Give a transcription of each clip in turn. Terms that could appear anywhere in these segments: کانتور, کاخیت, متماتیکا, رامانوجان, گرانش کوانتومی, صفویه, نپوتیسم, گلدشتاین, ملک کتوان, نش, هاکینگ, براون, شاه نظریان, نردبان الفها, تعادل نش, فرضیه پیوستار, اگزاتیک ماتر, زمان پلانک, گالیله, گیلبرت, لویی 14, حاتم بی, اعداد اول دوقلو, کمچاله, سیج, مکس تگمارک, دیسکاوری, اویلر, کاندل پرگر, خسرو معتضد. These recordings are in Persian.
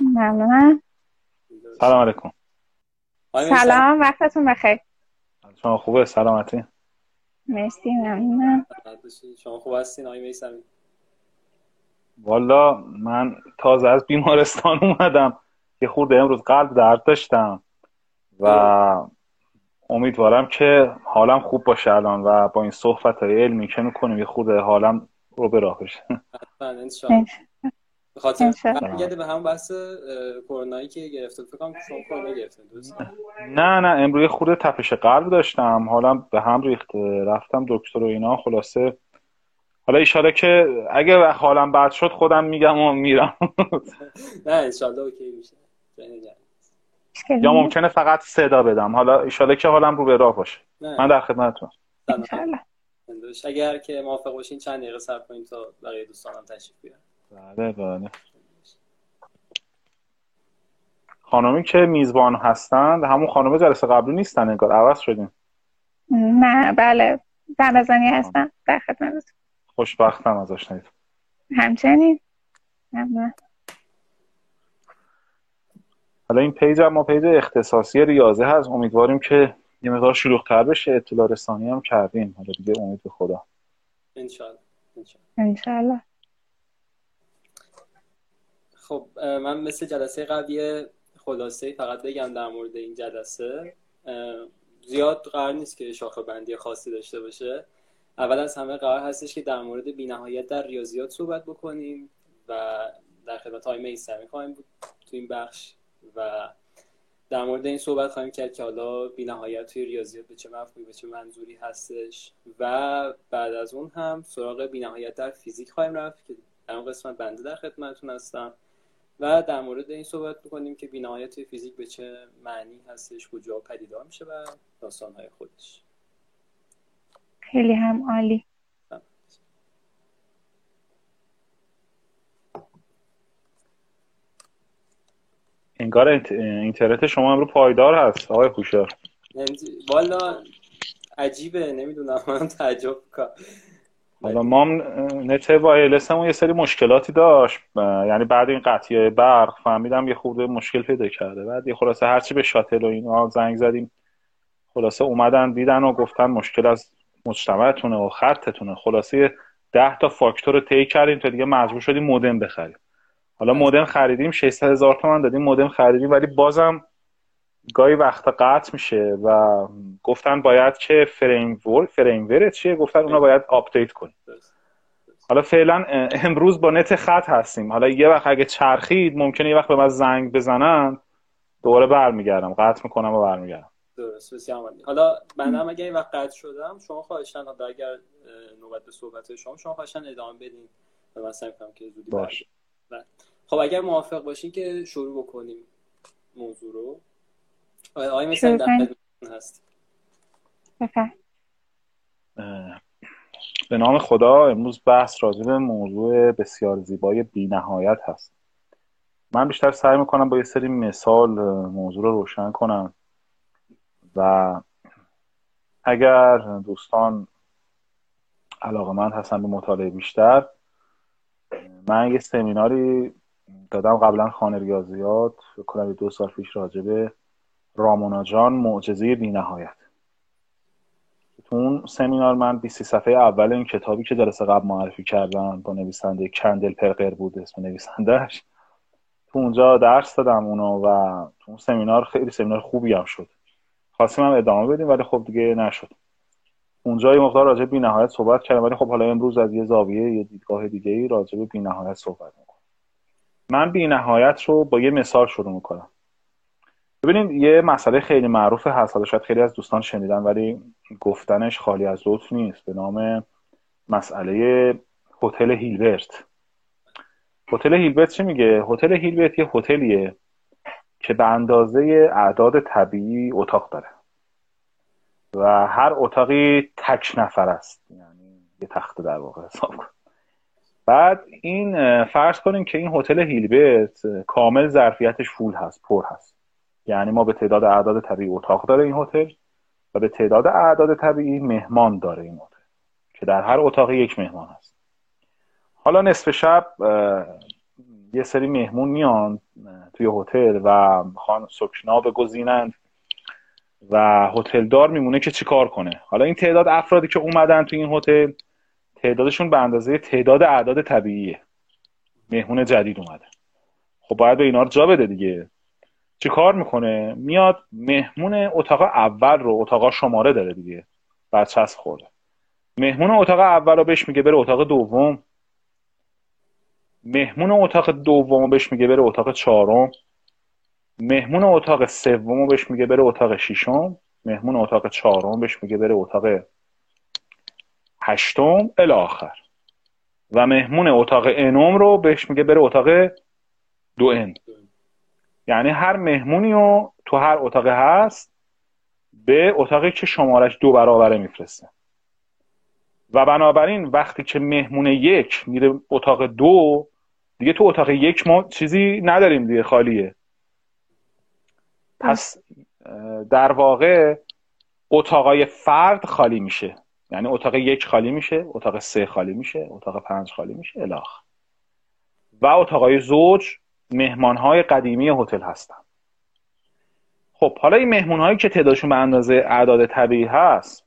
ممنونم. سلام علیکم. سلام، وقتتون بخیر. شما خوبه؟ سلامتی؟ مرسی، ممنونم. شما خوب هستین آقای میثمی؟ والا من تازه از بیمارستان اومدم که خورده امروز قلب درد داشتم و امیدوارم که حالم خوب باشه الان و با این صحبت‌های علمی که می‌کنیم یه خورده حالم رو به راه بشه. حتماً ان شاءالله. بخاطر یاد به همون بحث کرونایی که گرفته فکر کنم شما کرونا گرفتید دوست. نه امروز خورده تپش قلب داشتم، حالم به هم ریخته، رفتم دکتر و اینا، خلاصه حالا ایشالا که اگه حالم بد شد خودم میگم و میرم. نه ایشالا اوکی میشه. یا ممکنه فقط صدا بدم، حالا ایشالا که حالم رو به راه باشه. من در خدمتتونم. انشالله. اگر که موافق باشین چند دقیقه صبر کنیم تا بقیه دوستانم تشریف بیارن. بله. خانمی که میزبان هستند همون خانم جلسه قبلی نیستن انگار، عوض شدیم. نه بله، بندازانی هستم در خدمتتون. خوشبختم از آشنایت. همچنین. ممنون. حالا این پیج هم ما پیج اختصاصی ریاضه هست، امیدواریم که یه مقدار شلوغ‌تر بشه، اطلاع رسانی هم کردیم، حالا دیگه امید به خدا. انشالله. خب من مثل جلسه قبلی خلاصه فقط بگم در مورد این جلسه. زیاد قرار نیست که شاخه بندی خاصی داشته باشه. اول از همه قرار هستش که در مورد بی‌نهایت در ریاضیات صحبت بکنیم و در خدمت آقای میثمی خواهیم بود تو این بخش و در مورد این صحبت خواهیم کرد که حالا بی‌نهایت توی ریاضیات به چه مفهومی، به چه منظوری هستش و بعد از اون هم سراغ بی‌نهایت در فیزیک خواهیم رفت که در اون قسمت بنده در خدمتتون هستم و در مورد این صحبت می‌کنیم که بی‌نهایت توی فیزیک به چه معنی هستش، کجا پدیدار میشه و داستان‌های خودش. خیلی هم عالی. انگار اینترنت شما امروز پایدار هست آقای خوشا. والا عجیبه، نمیدونم، من تعجب می‌کنم. حالا ما نت وایرلسمون یه سری مشکلاتی داشت، یعنی بعد این قطعی برق فهمیدم یه خورده مشکل پیدا کرده، بعد یه خلاصه هرچی به شاتل و اینا زنگ زدیم خلاصه اومدن دیدن و گفتن مشکل از مجتمعتونه و خطتونه، خلاصه 10 تا فاکتور رو طی کردیم تا دیگه مجبور شدیم مودم بخریم. حالا مودم خریدیم 600,000 تومان دادیم مودم خریدیم، ولی بازم گاهی وقتا قطع میشه و گفتن باید که فریم ورک چیه، گفتن اونا باید آپدیت کنیم. حالا فعلا امروز با نت خط هستیم، حالا یه وقت اگه چرخید ممکنه یه وقت به من زنگ بزنن دوباره برمیگردم، قطع میکنم و برمیگردم. درست، بسیار عالی. حالا منم اگه این وقت قطع شدم شما خواهشاً اگر نوبت به صحبت شما خواهشاً ادامه بدین و من سعی می‌کنم که زودی باشه. خب اگر موافق باشین که شروع بکنیم موضوع رو. آقای مثلا در خدمتتون هست. به نام خدا. امروز بحث راجع به موضوع بسیار زیبای بی‌نهایت هست. من بیشتر سعی می‌کنم با یه سری مثال موضوع رو روشن کنم و اگر دوستان علاقه‌مند هستن به مطالعه بیشتر، من یه سمیناری دادم قبلا خانه ریاضیات، فکر کنم 2 سال پیش، راجع به رامانوجان معجزه بی‌نهایت. تو اون سمینار من 20 صفحه اول این کتابی که جلسه قبل معرفی کردم با نویسنده کاندل پرگر بود اسم نویسندهش، تو اونجا درس دادم اونو و تو اون سمینار خیلی سمینار خوبی هم شد. خواستیم هم ادامه بدیم ولی خب دیگه نشد. اونجا یه مقدار راجع به بی‌نهایت صحبت کردم ولی خب حالا امروز از یه زاویه، یه دیدگاه دیگه‌ای راجع به بی‌نهایت صحبت می‌کنم. من بی‌نهایت رو با یه مثال شروع می‌کنم. ببینید یه مسئله خیلی معروف هست، حالا شاید خیلی از دوستان شنیدن ولی گفتنش خالی از لطف نیست، به نام مسئله هتل هیلبرت. هتل هیلبرت چی میگه؟ هتل هیلبرت یه هتلیه که به اندازه اعداد طبیعی اتاق داره و هر اتاقی تک نفر است، یعنی یه تخت در واقع حساب کن. بعد این فرض کنیم که این هتل هیلبرت کامل ظرفیتش فول هست، پر هست، یعنی ما به تعداد اعداد طبیعی اتاق داره این هتل و به تعداد اعداد طبیعی مهمان داره این هتل که در هر اتاقی یک مهمان هست. حالا نصف شب یه سری مهمون میان توی هتل و میخوان سکنا بگزینند و هتلدار میمونه که چیکار کنه. حالا این تعداد افرادی که اومدن توی این هتل تعدادشون به اندازه تعداد اعداد طبیعیه، مهمون جدید اومده، خب باید به اینا رو جا بده دیگه. چی کار میکنه؟ میاد مهمون اتاق اول رو، اتاق شماره داره دیگه، بچس خورده، مهمون اتاق اول رو بهش میگه بره اتاق دوم، مهمون اتاق دوم رو بهش میگه بره اتاق چهارم، مهمون اتاق سوم رو بهش میگه بره اتاق ششم، مهمون اتاق چهارم بهش میگه بره اتاق هشتم الی آخر، و مهمون اتاق انوم رو بهش میگه بره اتاق دو ان. یعنی هر مهمونی رو تو هر اتاق هست به اتاقی که شمارش 2 برابره میفرسته. و بنابراین وقتی که مهمون 1 میره اتاق 2 دیگه تو اتاق 1 ما چیزی نداریم دیگه، خالیه. پس در واقع اتاقای فرد خالی میشه، یعنی اتاق 1 خالی میشه، اتاق 3 خالی میشه، اتاق 5 خالی میشه الاخ. و اتاقای زوج مهمان‌های قدیمی هتل هستن. خب حالا این مهمون‌هایی که تعدادشون به اندازه اعداد طبیعی هست،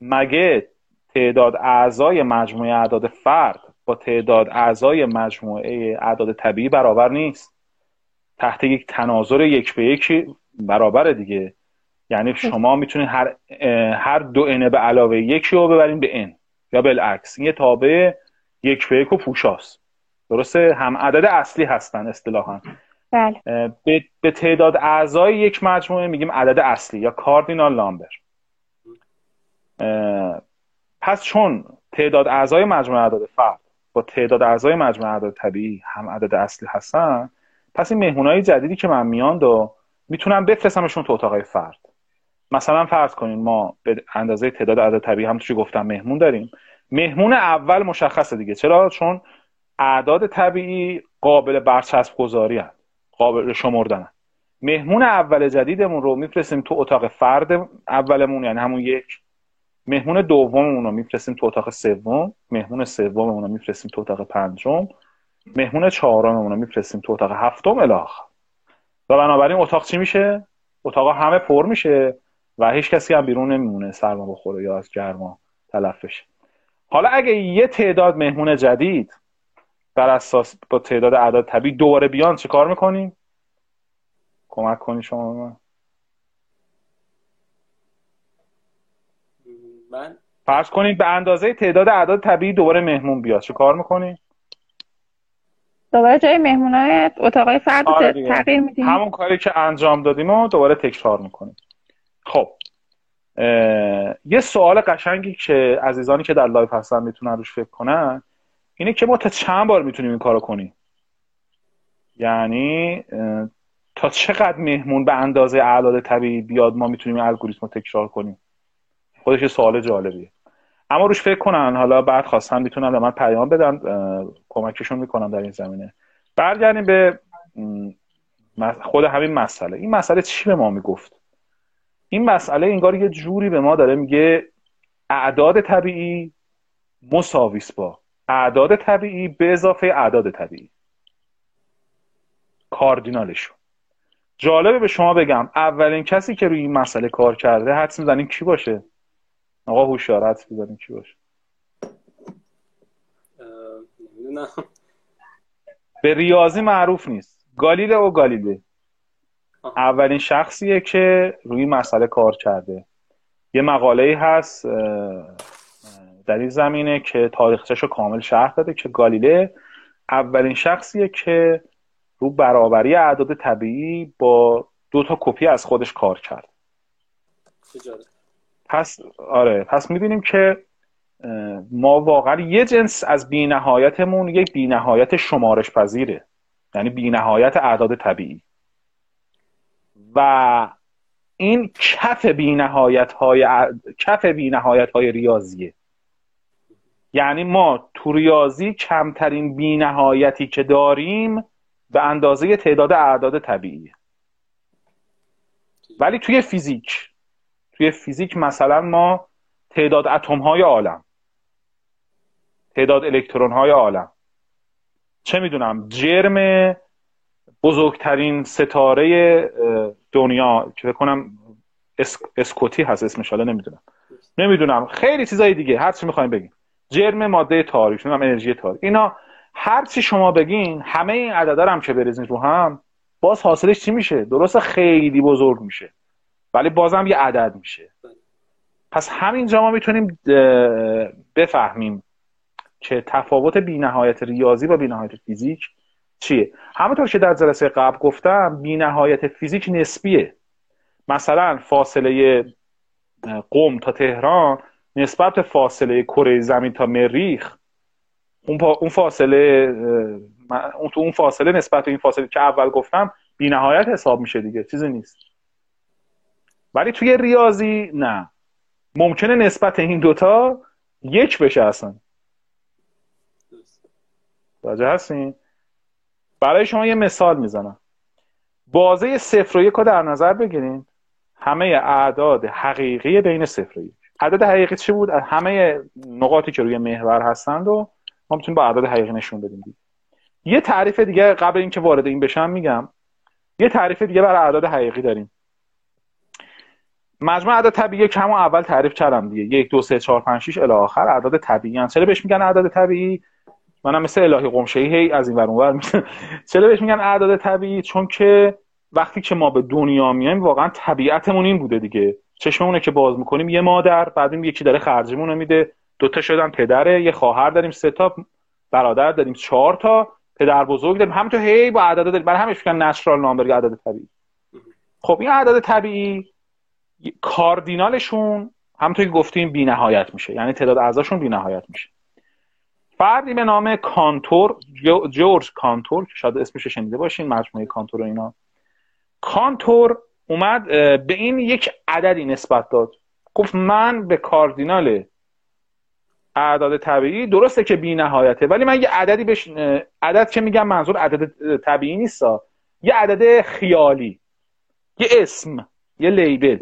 مگه تعداد اعضای مجموعه اعداد فرد با تعداد اعضای مجموعه اعداد طبیعی برابر نیست؟ تحت یک تناظر 1 به 1 برابره دیگه. یعنی شما میتونید هر 2n به علاوه 1 رو ببرین به n یا بالعکس. این یه تابع 1 به 1 و پوشاست. درسته، هم عدد اصلی هستن اصطلاحاً. بله. به تعداد اعضای 1 مجموعه میگیم عدد اصلی یا کاردینال نامبر. پس چون تعداد اعضای مجموعه اعداد فرد با تعداد اعضای مجموعه اعداد طبیعی هم عدد اصلی هستن، پس این مهمونای جدیدی که من میان دو میتونم بفرستمشون تو اتاقای فرد. مثلا فرض کنین ما به اندازه تعداد اعداد طبیعی هم توش گفتم مهمون داریم. مهمون اول مشخصه دیگه، چرا؟ چون اعداد طبیعی قابل برچسب گذاری هست، قابل شمردن هست. مهمون اول جدیدمون رو میفرستیم تو اتاق فرد اولمون، یعنی همون 1. مهمون دوممون رو میفرستیم تو اتاق سوم، مهمون سوممون رو میفرستیم تو اتاق پنجم، مهمون چهارممون رو میفرستیم تو اتاق هفتم الی آخر. و بنابراین اتاق چی میشه؟ اتاق همه پر میشه و هیچ کسی هم بیرون نمیمونه سرما بخوره یا از گرما تلف بشه. حالا اگه یه تعداد مهمون جدید بر اساس با تعداد اعداد طبیعی دوباره بیان چه کار میکنیم؟ کمک کنی شما به من. فرض کنید به اندازه تعداد اعداد طبیعی دوباره مهمون بیاد، چه کار میکنیم؟ دوباره جای مهمونای اتاقای فرد تغییر میدیم، همون کاری که انجام دادیم رو دوباره تکرار میکنیم. خب یه سوال قشنگی که عزیزانی که در لایو هستن میتونن روش فکر کنن اینه که ما تا چند بار میتونیم این کارو کنیم؟ یعنی تا چقدر مهمون به اندازه اعداد طبیعی بیاد ما میتونیم الگوریتم رو تکرار کنیم؟ خودش یه سوال جالبیه، اما روش فکر کنن. حالا بعد خواستن میتونن به من پیام بدن، کمکشون میکنم در این زمینه. برگردیم به خود همین مسئله. این مسئله چی به ما میگفت؟ این مسئله انگار یه جوری به ما داره میگه اعداد طبیعی مساوی است با اعداد طبیعی به اضافه اعداد طبیعی، کاردینالشون. جالبه به شما بگم اولین کسی که روی این مسئله کار کرده حدس میزنین کی باشه؟ آقا هوشیار حدس میزنین کی باشه؟ نه به ریاضی معروف نیست، گالیله و گالیله اولین شخصیه که روی این مسئله کار کرده. یه مقاله‌ای هست در این زمینه که تاریخچه‌شو کامل شرح داده که گالیله اولین شخصیه که رو برابری اعداد طبیعی با 2 کپی از خودش کار کرد. جالب. پس آره، پس می‌بینیم که ما واقعا یه جنس از بی‌نهایتمون یک بی‌نهایت شمارش پذیره، یعنی بی‌نهایت اعداد طبیعی. و این کف بی‌نهایت‌های ریاضیه. یعنی ما تو ریاضی کمترین بی‌نهایتی که داریم به اندازه تعداد اعداد طبیعیه. ولی توی فیزیک مثلا ما تعداد اتم‌های عالم، تعداد الکترون‌های عالم، چه میدونم، جرم بزرگترین ستاره دنیا که فکر کنم اسکوتی هست اسمش، حالا نمیدونم خیلی چیزای دیگه، هر چی می‌خوایم بگیم، جرم ماده تاریک، نمیدونم انرژی تاریک، اینا هر چی شما بگین، همه این عددا رو هم که بریزین رو هم، باز حاصلش چی میشه؟ درسته خیلی بزرگ میشه ولی بازم یه عدد میشه. پس همینجا ما میتونیم بفهمیم که تفاوت بی‌نهایت ریاضی با بی‌نهایت فیزیک چیه. همونطور که در جلسه قبل گفتم، بی‌نهایت فیزیک نسبیه. مثلا فاصله قم تا تهران نسبت به فاصله کره زمین تا مریخ، اون فاصله نسبت به این فاصله که اول گفتم بی‌نهایت حساب میشه دیگه، چیزی نیست. ولی توی ریاضی نه، ممکنه نسبت این دوتا یک بشه اصلا. واجه هستین؟ برای شما یه مثال میزنم. بازه 0 و 1 رو در نظر بگیرین، همه اعداد حقیقی بین 0 و 1. اعداد حقیقی چی بود؟ همه نقاطی که روی محور هستند و ما میتونیم با اعداد حقیقی نشون بدیم. یه تعریف دیگه، قبل اینکه وارد این بشم میگم، یه تعریف دیگه برای اعداد حقیقی داریم. مجموع اعداد طبیعی که همون اول تعریف کردم دیگه، 1 2 3 4 5 6 الی آخر اعداد طبیعی ان. چرا بهش میگن اعداد طبیعی؟ منم مثل الهی قمشه‌ای هی از این ور اون ور. چرا بهش میگن اعداد طبیعی؟ چون که وقتی که ما به دنیا میایم واقعا طبیعتمون این بوده دیگه. چشممونه که باز میکنیم یه مادر، بعد این یکی داره خرجمون رو میده، دوتا شدن پدره، یه خواهر داریم، 3 تا برادر داریم، 4 تا پدر بزرگ داریم، همینطور هی با اعداد داریم. برای همین میگن نچرال نامبر، اعداد طبیعی. خب این اعداد طبیعی کاردینالشون همونطور که گفتیم بی‌نهایت میشه، یعنی تعداد اعضاشون بی‌نهایت میشه. فردی به نام کانتور، جورج کانتور، که شاید اسمش رو شنیده باشین، مجموعه کانتور و اینا، کانتور اومد به این یک عددی نسبت داد، گفت من به کاردینال اعداد طبیعی، درسته که بی‌نهایته ولی من یه عددی بهش، عدد که میگم منظور عدد طبیعی نیستا، یه عدد خیالی، یه اسم، یه لیبل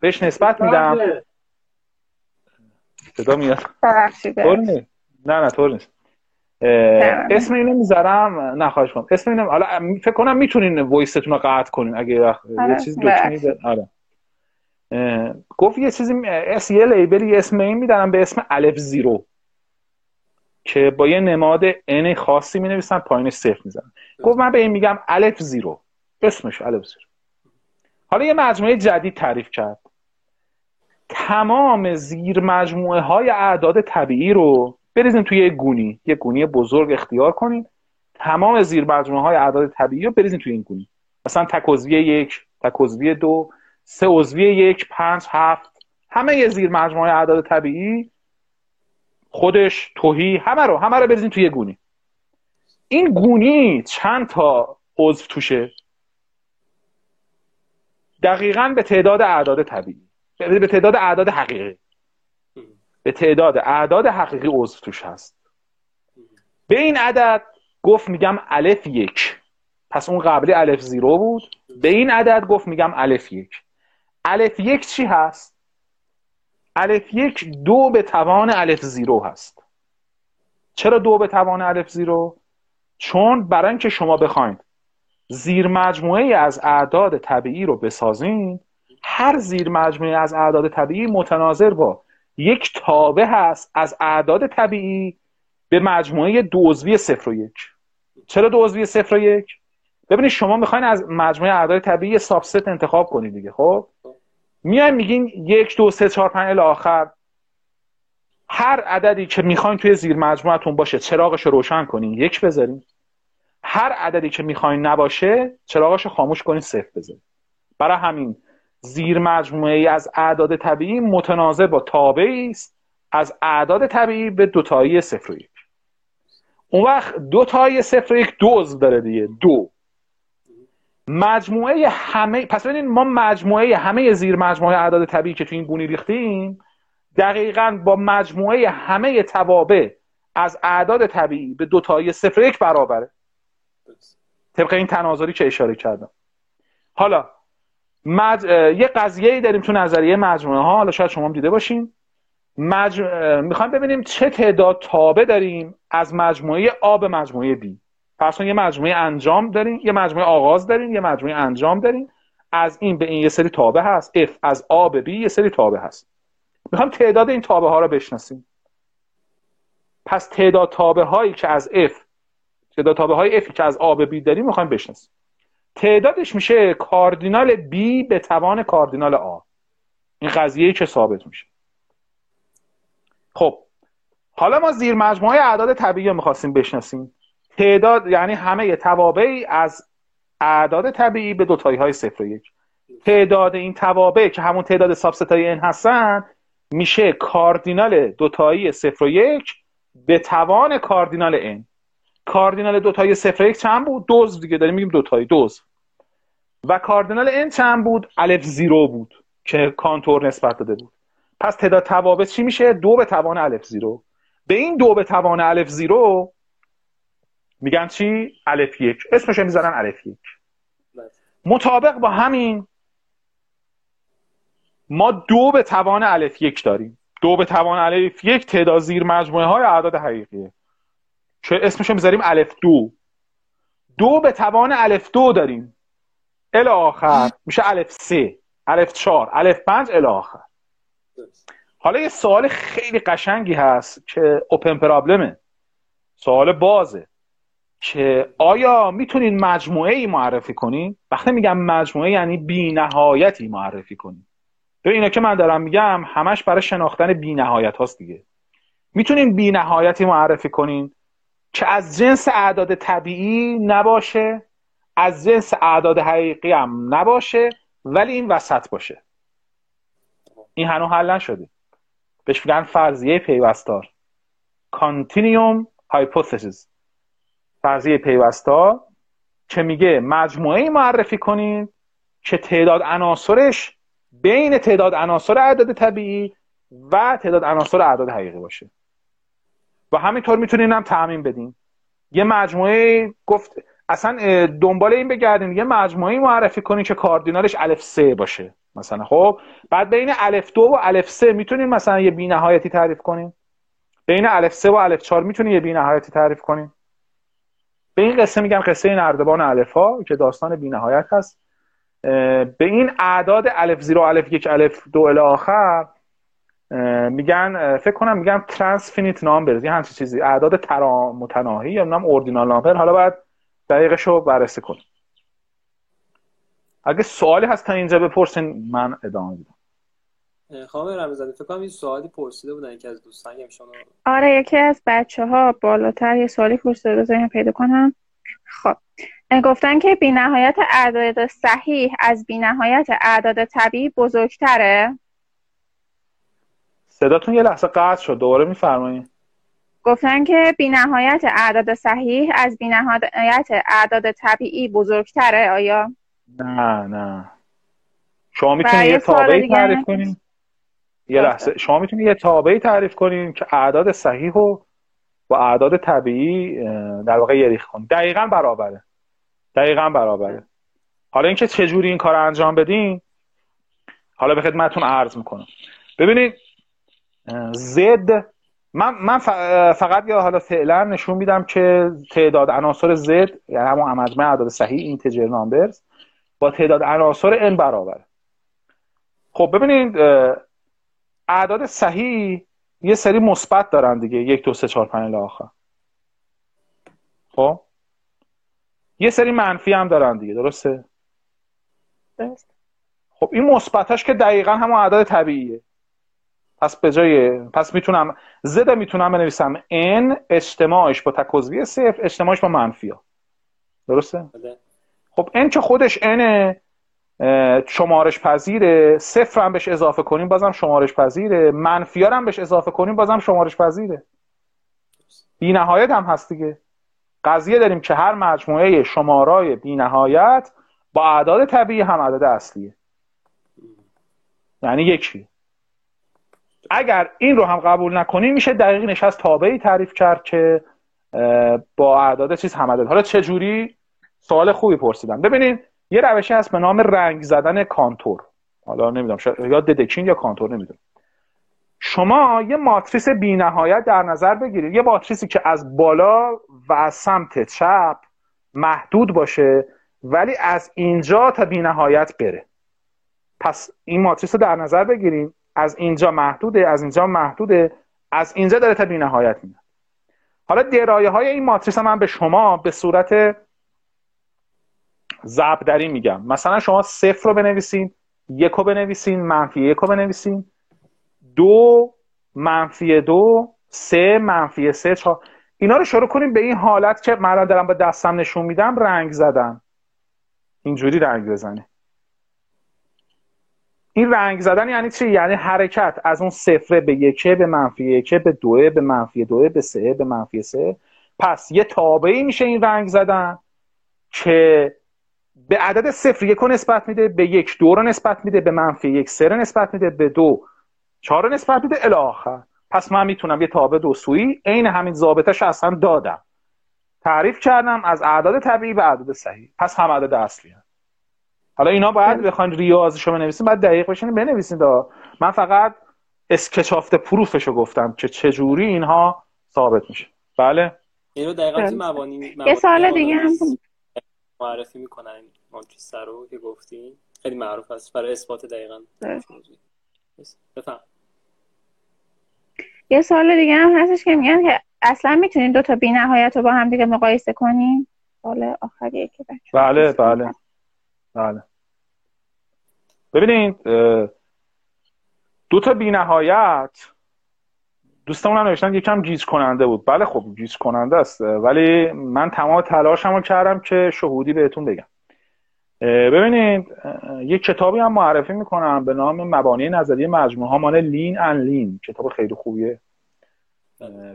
بهش نسبت میدم. صدا میاد؟ نه طور نیست. اسم اینو میذارم، نه خواهش کنم، اسم اینو، حالا فکر کنم میتونین وایستون رو قطع کنین اگه یه چیز دکمه. آره، گفت یه چیزی یه لیبل، یه اسم این میدارم به اسم الف زیرو که با یه نماد n خاصی مینویسن، پایینش 0 میذارن. گفت من به این میگم الف زیرو، اسمش الف زیرو. حالا یه مجموعه جدید تعریف کرد، تمام زیر مجموعه های اعداد طبیعی رو بریزیم توی یک گونی بزرگ اختیار کنین، تمام زیر مجموعه های اعداد طبیعی رو بریزیم توی این گونی، مثلا تک عضوی 1، تک عضوی 2، 3 عضوی 1، 5، 7، همه زیر مجموعه اعداد طبیعی خودش، توهی، همه رو بریزیم توی یک گونی. این گونی چند تا عضو توشه؟ دقیقاً به تعداد اعداد طبیعی، به تعداد اعداد حقیقی، به تعداد اعداد حقیقی عضو توش هست. به این عدد گفت میگم الف 1، پس اون قبلی الف 0 بود، به این عدد گفت میگم الف 1. الف 1 چی هست؟ الف 1 2 به توان الف 0 هست. چرا 2 به توان الف 0؟ چون برای اینکه شما بخواید زیر مجموعه از اعداد طبیعی رو بسازین، هر زیر مجموعه از اعداد طبیعی متناظر با یک تابع هست از اعداد طبیعی به مجموعه 2 عضوی 0 و 1. چرا 2 عضوی 0 و 1؟ ببینید شما میخواین از مجموعه اعداد طبیعی سابست انتخاب کنید دیگه. خب میایم میگین 1 2 3 4 5 الی آخر، هر عددی که میخواین توی زیر مجموعتون باشه چراغش رو روشن کنین، 1 بذارین. هر عددی که میخواین نباشه چراغش رو خاموش کنین، 0 بذارین. برای همین زیر مجموعه از اعداد طبیعی متناظر با تابعی است از اعداد طبیعی به دوتایی 0 و 1. اون وقت دوتایی 0 و 1 2 عضو داره دیگه، 2 مجموعه همه. پس ببینید ما مجموعه همه زیر مجموعه اعداد طبیعی که تو این گونی ریختیم دقیقاً با مجموعه همه توابع از اعداد طبیعی به دوتایی 0 و 1 برابره، طبق این تناظری که اشاره کردم. حالا یه قضیه‌ای داریم تو نظریه مجموعه ها، حالا شاید شما هم دیده باشین، میخوایم ببینیم چه تعداد تابع داریم از مجموعه A به مجموعه B، فرض کن یه مجموعه انجام دارین، یه مجموعه آغاز دارین، یه مجموعه انجام دارین، از این به این یه سری تابع هست، اف از آ به بی یه سری تابع هست. میخوام تعداد این تابع ها رو بشناسیم. پس تعداد تابع هایی که از اف، تعداد تابع های افی که از آ به بی داریم میخوام بشناسیم. تعدادش میشه کاردینال بی به توان کاردینال آ. این قضیه‌ای که ثابت میشه. خب حالا ما زیر مجموعه اعداد طبیعی رو می‌خواستیم بشناسیم. تعداد یعنی همه توابعی از اعداد طبیعی به دوتایی‌های 0 و 1. تعداد این توابع که همون تعداد سابستای n هستن میشه کاردینال دوتایی 0 و 1 به توان کاردینال n. کاردینال دوتایی 0 و 1 چند بود؟ دوز دیگه، داریم میگیم دوتایی دوز. و کاردینال n چند بود؟ الف 0 بود که کانتور نسبت داده بود. پس تعداد توابع چی میشه؟ 2 به توان الف 0. به این 2 به توان الف 0 میگن چی؟ الف 1. اسمش میذارن الف 1. مطابق با همین ما 2 به توان الف 1 داریم. 2 به توان الف 1 تعداد زیر مجموعه های اعداد حقیقیه که اسمش میذاریم الف 2. 2 به توان الف 2 داریم. الی آخر میشه الف 3. الف 4، الف 5 الی آخر. حالا یه سوال خیلی قشنگی هست که اوپن پرابلمه، سوال بازه، که آیا میتونین مجموعه ای معرفی کنین؟ وقتی میگم مجموعه یعنی بی نهایتی معرفی کنین. ببین اینا که من دارم میگم همش برای شناختن بی نهایت هاست دیگه. میتونین بی نهایتی معرفی کنین که از جنس اعداد طبیعی نباشه، از جنس اعداد حقیقی هم نباشه، ولی این وسط باشه. این هنوز حل نشده. بهش میگن فرضیه پیوستار، کانتینیوم هایپوتزیس. فرضیه پیوستار که میگه مجموعه معرفی کنید که تعداد عناصرش بین تعداد عناصر اعداد طبیعی و تعداد عناصر اعداد حقیقی باشه. و همینطور میتونیم هم تعمیم بدیم. یه مجموعه گفت اصلا دنبال این بگردیم، یه مجموعه معرفی کنید که کاردینالش الف 3 باشه مثلا. خب بعد بین الف 2 و الف 3 میتونیم مثلا یه بی نهایتی تعریف کنیم. بین الف 3 و الف 4 میتونیم یه بی نهایتی تعریف کنیم. به این قصه میگن قصه نردبان الف ها که داستان بی نهایت هست. به این اعداد الف 0 الف 1 الف 2 الی آخر میگن، فکر کنم میگن ترانسفینیت نامبرز، یه همچین چیزی، اعداد متناهی یا نام اوردینال نامبر. حالا بعد دقیقشو بررسی کنیم. اگه سوالی هست تا اینجا بپرسین، من ادامه میدم. خانم رمضانی فکر کنم این سوالی پرسیده بودن که از دوستان همشون. آره یکی از بچه‌ها بالاتر یه سوالی پرسیده، بذارین پیدا کنم. خب گفتن که بی‌نهایت اعداد صحیح از بی‌نهایت اعداد طبیعی بزرگتره؟ صداتون یه لحظه قطع شد، دوباره می‌فرمایید؟ گفتن که بی‌نهایت اعداد صحیح از بی‌نهایت اعداد طبیعی بزرگتره، آیا؟ نه شما میتونید یه تابعی تعریف کنین. یه لحظه، شما میتونید یه تابعی تعریف کنین که اعداد صحیح رو با اعداد طبیعی در واقع یریخ کنین. دقیقاً برابره. حالا اینکه چه جوری این کارو انجام بدین حالا به خدمتتون عرض میکنم. ببینید زد، من فقط یا حالا فعلا نشون میدم که تعداد عناصر زد یعنی همون مجموعه اعداد صحیح اینتجر نامبرز با تعداد عناصر n برابره. خب ببینید اعداد صحیح یه سری مثبت دارن دیگه، 1 2 3 4 5 الی آخر. خب یه سری منفی هم دارن دیگه، درسته؟ درست. خب این مثبتاش که دقیقاً همون اعداد طبیعیه. پس میتونم زد میتونم بنویسم n اجتماعش با تکوزوی 0 اجتماعش با منفی‌ها. درسته؟ بله. خب n که خودش n شمارش پذیره، صفر هم بهش اضافه کنیم بازم شمارش پذیره، منفی هم بهش اضافه کنیم بازم شمارش پذیره. بی نهایت هم هست دیگه. قضیه داریم که هر مجموعه شمارای بی نهایت با اعداد طبیعی هم اعداد اصلیه، یعنی یکی. اگر این رو هم قبول نکنیم میشه دقیق نشست تابعی تعریف کرد که با اعداد چیز هم اعداد. حالا چه جوری؟ سوال خوبی پرسیدم. ببینید یه روشی هست به نام رنگ زدن کانتور، حالا نمیدونم یا ددکین یا کانتور، نمیدونم. شما یه ماتریس بی‌نهایت در نظر بگیرید، یه ماتریسی که از بالا و از سمت چپ محدود باشه ولی از اینجا تا بی‌نهایت بره. پس این ماتریس رو در نظر بگیریم، از اینجا محدوده، از اینجا محدوده، از اینجا داره تا بی‌نهایت میاد. حالا درایه های این ماتریس هم من به شما به صورت ضربدری میگم. مثلا شما 0 رو بنویسین، 1 رو بنویسین، -1 رو بنویسین، 2 -2، 3 -3، 4. اینا رو شروع کنیم به این حالت که من دارم با دستم نشون میدم رنگ زدم. اینجوری رنگ بزنه. این رنگ زدن یعنی چی؟ یعنی حرکت از اون 0 به 1 به -1 به 2 به -2 به 3 به -3. پس یه تابعی میشه این رنگ زدن که به عدد 0 1 رو نسبت میده، به 1 2 رو نسبت میده، به -1 3 رو نسبت میده، به 2 4 رو نسبت میده الی آخر. پس من میتونم یه تابع دو سویی عین همین ضابطه‌اش اصلا دادم، تعریف کردم از اعداد طبیعی به اعداد صحیح، پس هم اعداد اصلی هست. حالا اینا باید بخواید ریاضیشو بنویسین، باید دقیق بشین بنویسین. من فقط اسکچافت پروفشو گفتم که چجوری اینها ثابت میشه. بله اینو دقیقاً مبانی یه سوال دیگه هم معرفی میکنن ماتریس رو که گفتین، خیلی معروف است برای اثبات دقیقاً موضوع. بفهم یه سوال دیگه هم هستش که میگن که اصلا میتونین دو تا بی‌نهایت رو با هم دیگه مقایسه کنین؟ سوال آخریه که بچه‌ها. بله بله بله. ببینید دو تا بی‌نهایت دوستمون هم نوشتن یکم گیج کننده بود. بله خب گیج کننده است، ولی من تمام تلاشمو کردم که شهودی بهتون بگم. ببینید یک کتابی هم معرفی میکنم به نام مبانی نظریه مجموعه ها، مال لین ان لین، کتاب خیلی خوبیه.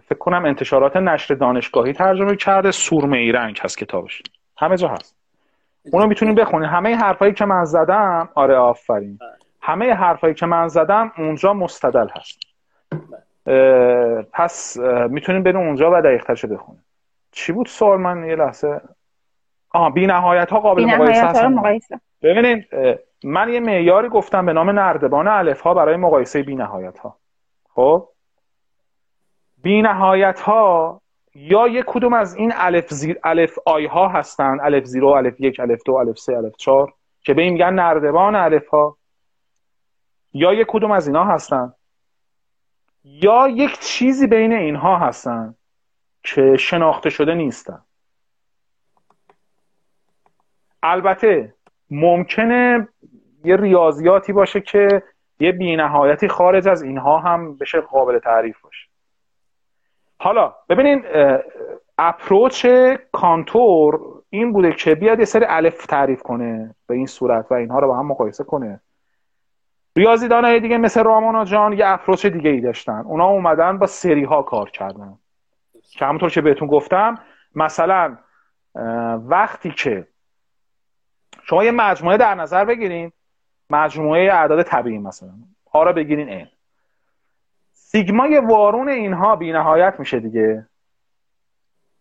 فکر کنم انتشارات نشر دانشگاهی ترجمه کرده، سرمه‌ای رنگ هست کتابش، همه جا هست. اونو میتونین بخونین. همه حرفایی که من زدم، آره آفرین، همه حرفایی که من زدم اونجا مستدل هست. پس میتونین برین اونجا و دقیق‌ترشو بخونین. چی بود سوال من یه لحظه؟ بی‌نهایت ها قابل مقایسه. ببینید من یه معیاری گفتم به نام نردبان الف ها برای مقایسه بی‌نهایت ها. خب بی‌نهایت ها یا یک کدوم از این الف آی ها هستن، الف 0 الف 1 الف 2 الف 3 الف 4 که به این میگن نردبان الف ها، یا یک کدوم از اینا هستن یا یک چیزی بین اینها هستن که شناخته شده نیستن. البته ممکنه یه ریاضیاتی باشه که یه بی‌نهایتی خارج از اینها هم بشه قابل تعریف باشه. حالا ببینین اپروچ کانتور این بوده که بیاد یه سری الف تعریف کنه به این صورت و اینها رو با هم مقایسه کنه. ریاضیدانای دیگه مثل رامانوجان یه اپروچ دیگه ای داشتن، اونا اومدن با سری ها کار کردن که همونطور که بهتون گفتم، مثلا وقتی که شما یه مجموعه در نظر بگیرین، مجموعه اعداد طبیعی مثلا آ را بگیرین n، سیگمای وارون اینها بی‌نهایت میشه دیگه.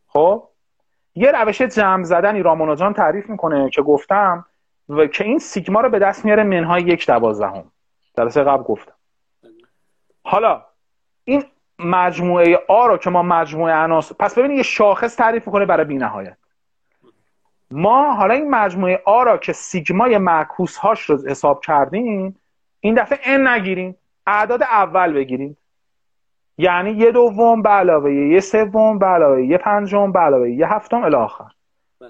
خب یه روش جمع زدنی رامانوجان تعریف میکنه که گفتم و که این سیگما رو به دست میاره منهای 1/12 درس قبل گفتم. حالا این مجموعه آ رو که ما مجموعه عناصر، پس ببینید یه شاخص تعریف میکنه برای بی‌نهایت. ما حالا این مجموعه آ را که سیگمای معکوس هاش رو حساب کردیم، این دفعه n نگیریم، اعداد اول بگیریم، یعنی 1/2 به علاوه 1/3 به علاوه 1/5 به علاوه 1/7 الی آخر.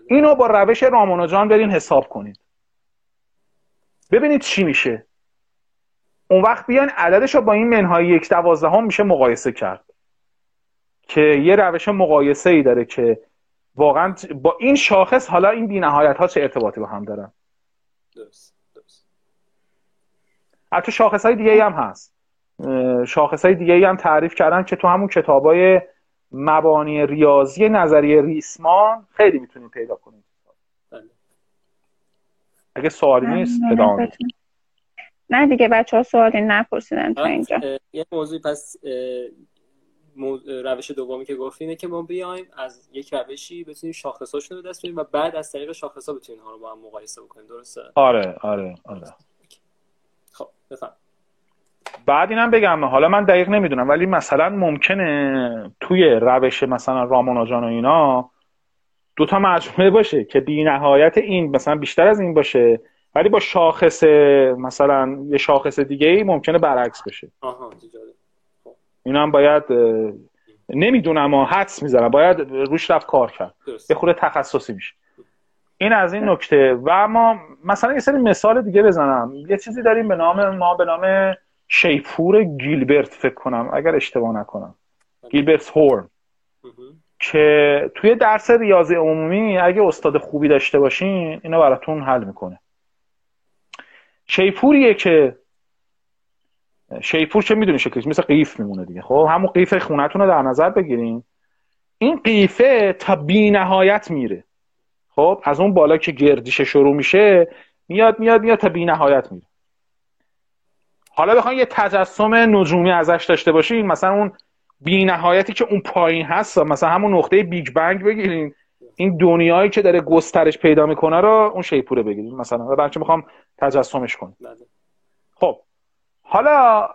اینو با روش رامانوجان برین حساب کنید ببینید چی میشه. اون وقت بیان عددش رو با این منهای 1/12 میشه مقایسه کرد که یه روش مقایسه ای داره که واقعا با این شاخص حالا این بی‌نهایت ها چه ارتباطی با هم دارن. درست. حتی شاخص های دیگه هم هست، شاخص های دیگه هم تعریف کردن که تو همون کتابای مبانی ریاضی نظریه ریسمان خیلی میتونید پیدا کنید. اگه سوالی نیست ادامه. نه دیگه بچه‌ها سوالی نپرسیدن تا اینجا. یه موضوع پس روش دومی که گفت اینه که ما بیایم از یک روشی بتونیم شاخصاشون رو به دست بیاریم و بعد از طریق شاخصا بتونیم اینها رو با هم مقایسه بکنیم. درسته؟ آره آره آره. خب بفهم. بعد اینم بگم، حالا من دقیق نمیدونم ولی مثلا ممکنه توی روش مثلا رامانوجان و اینا دوتا مجموعه باشه که بی نهایت این مثلا بیشتر از این باشه، ولی با شاخص مثلا یه شاخص دیگه ای ممکنه برعکس بشه. آها جالب. اینا هم باید نمیدونم اما حدس میزنم باید روش رفت کار کرد، یه خورده تخصصی میشه. این از این نکته. و ما مثلا یه سری مثال دیگه بزنم، یه چیزی داریم به نام شیپور گیلبرت فکر کنم اگر اشتباه نکنم، گیلبرت هورن، که توی درس ریاضی عمومی اگه استاد خوبی داشته باشین اینو براتون حل میکنه. شیپوریه که شیپور چه میدونی شکلش مثل قیف میمونه دیگه، خب همون قیف خونتون رو در نظر بگیرین، این قیفه تا بی نهایت میره، خب از اون بالا که گردیشه شروع میشه میاد میاد میاد تا بی نهایت میره. حالا بخواین یه تجسم نجومی ازش داشته باشین، مثلا اون بی نهایتی که اون پایین هست مثلا همون نقطه بیگ بنگ بگیرین، این دنیایی که داره گسترش پیدا میکنه رو اون شیپوره بگیرین مثلا، و بچه میخوام تجسمش کنم. خب حالا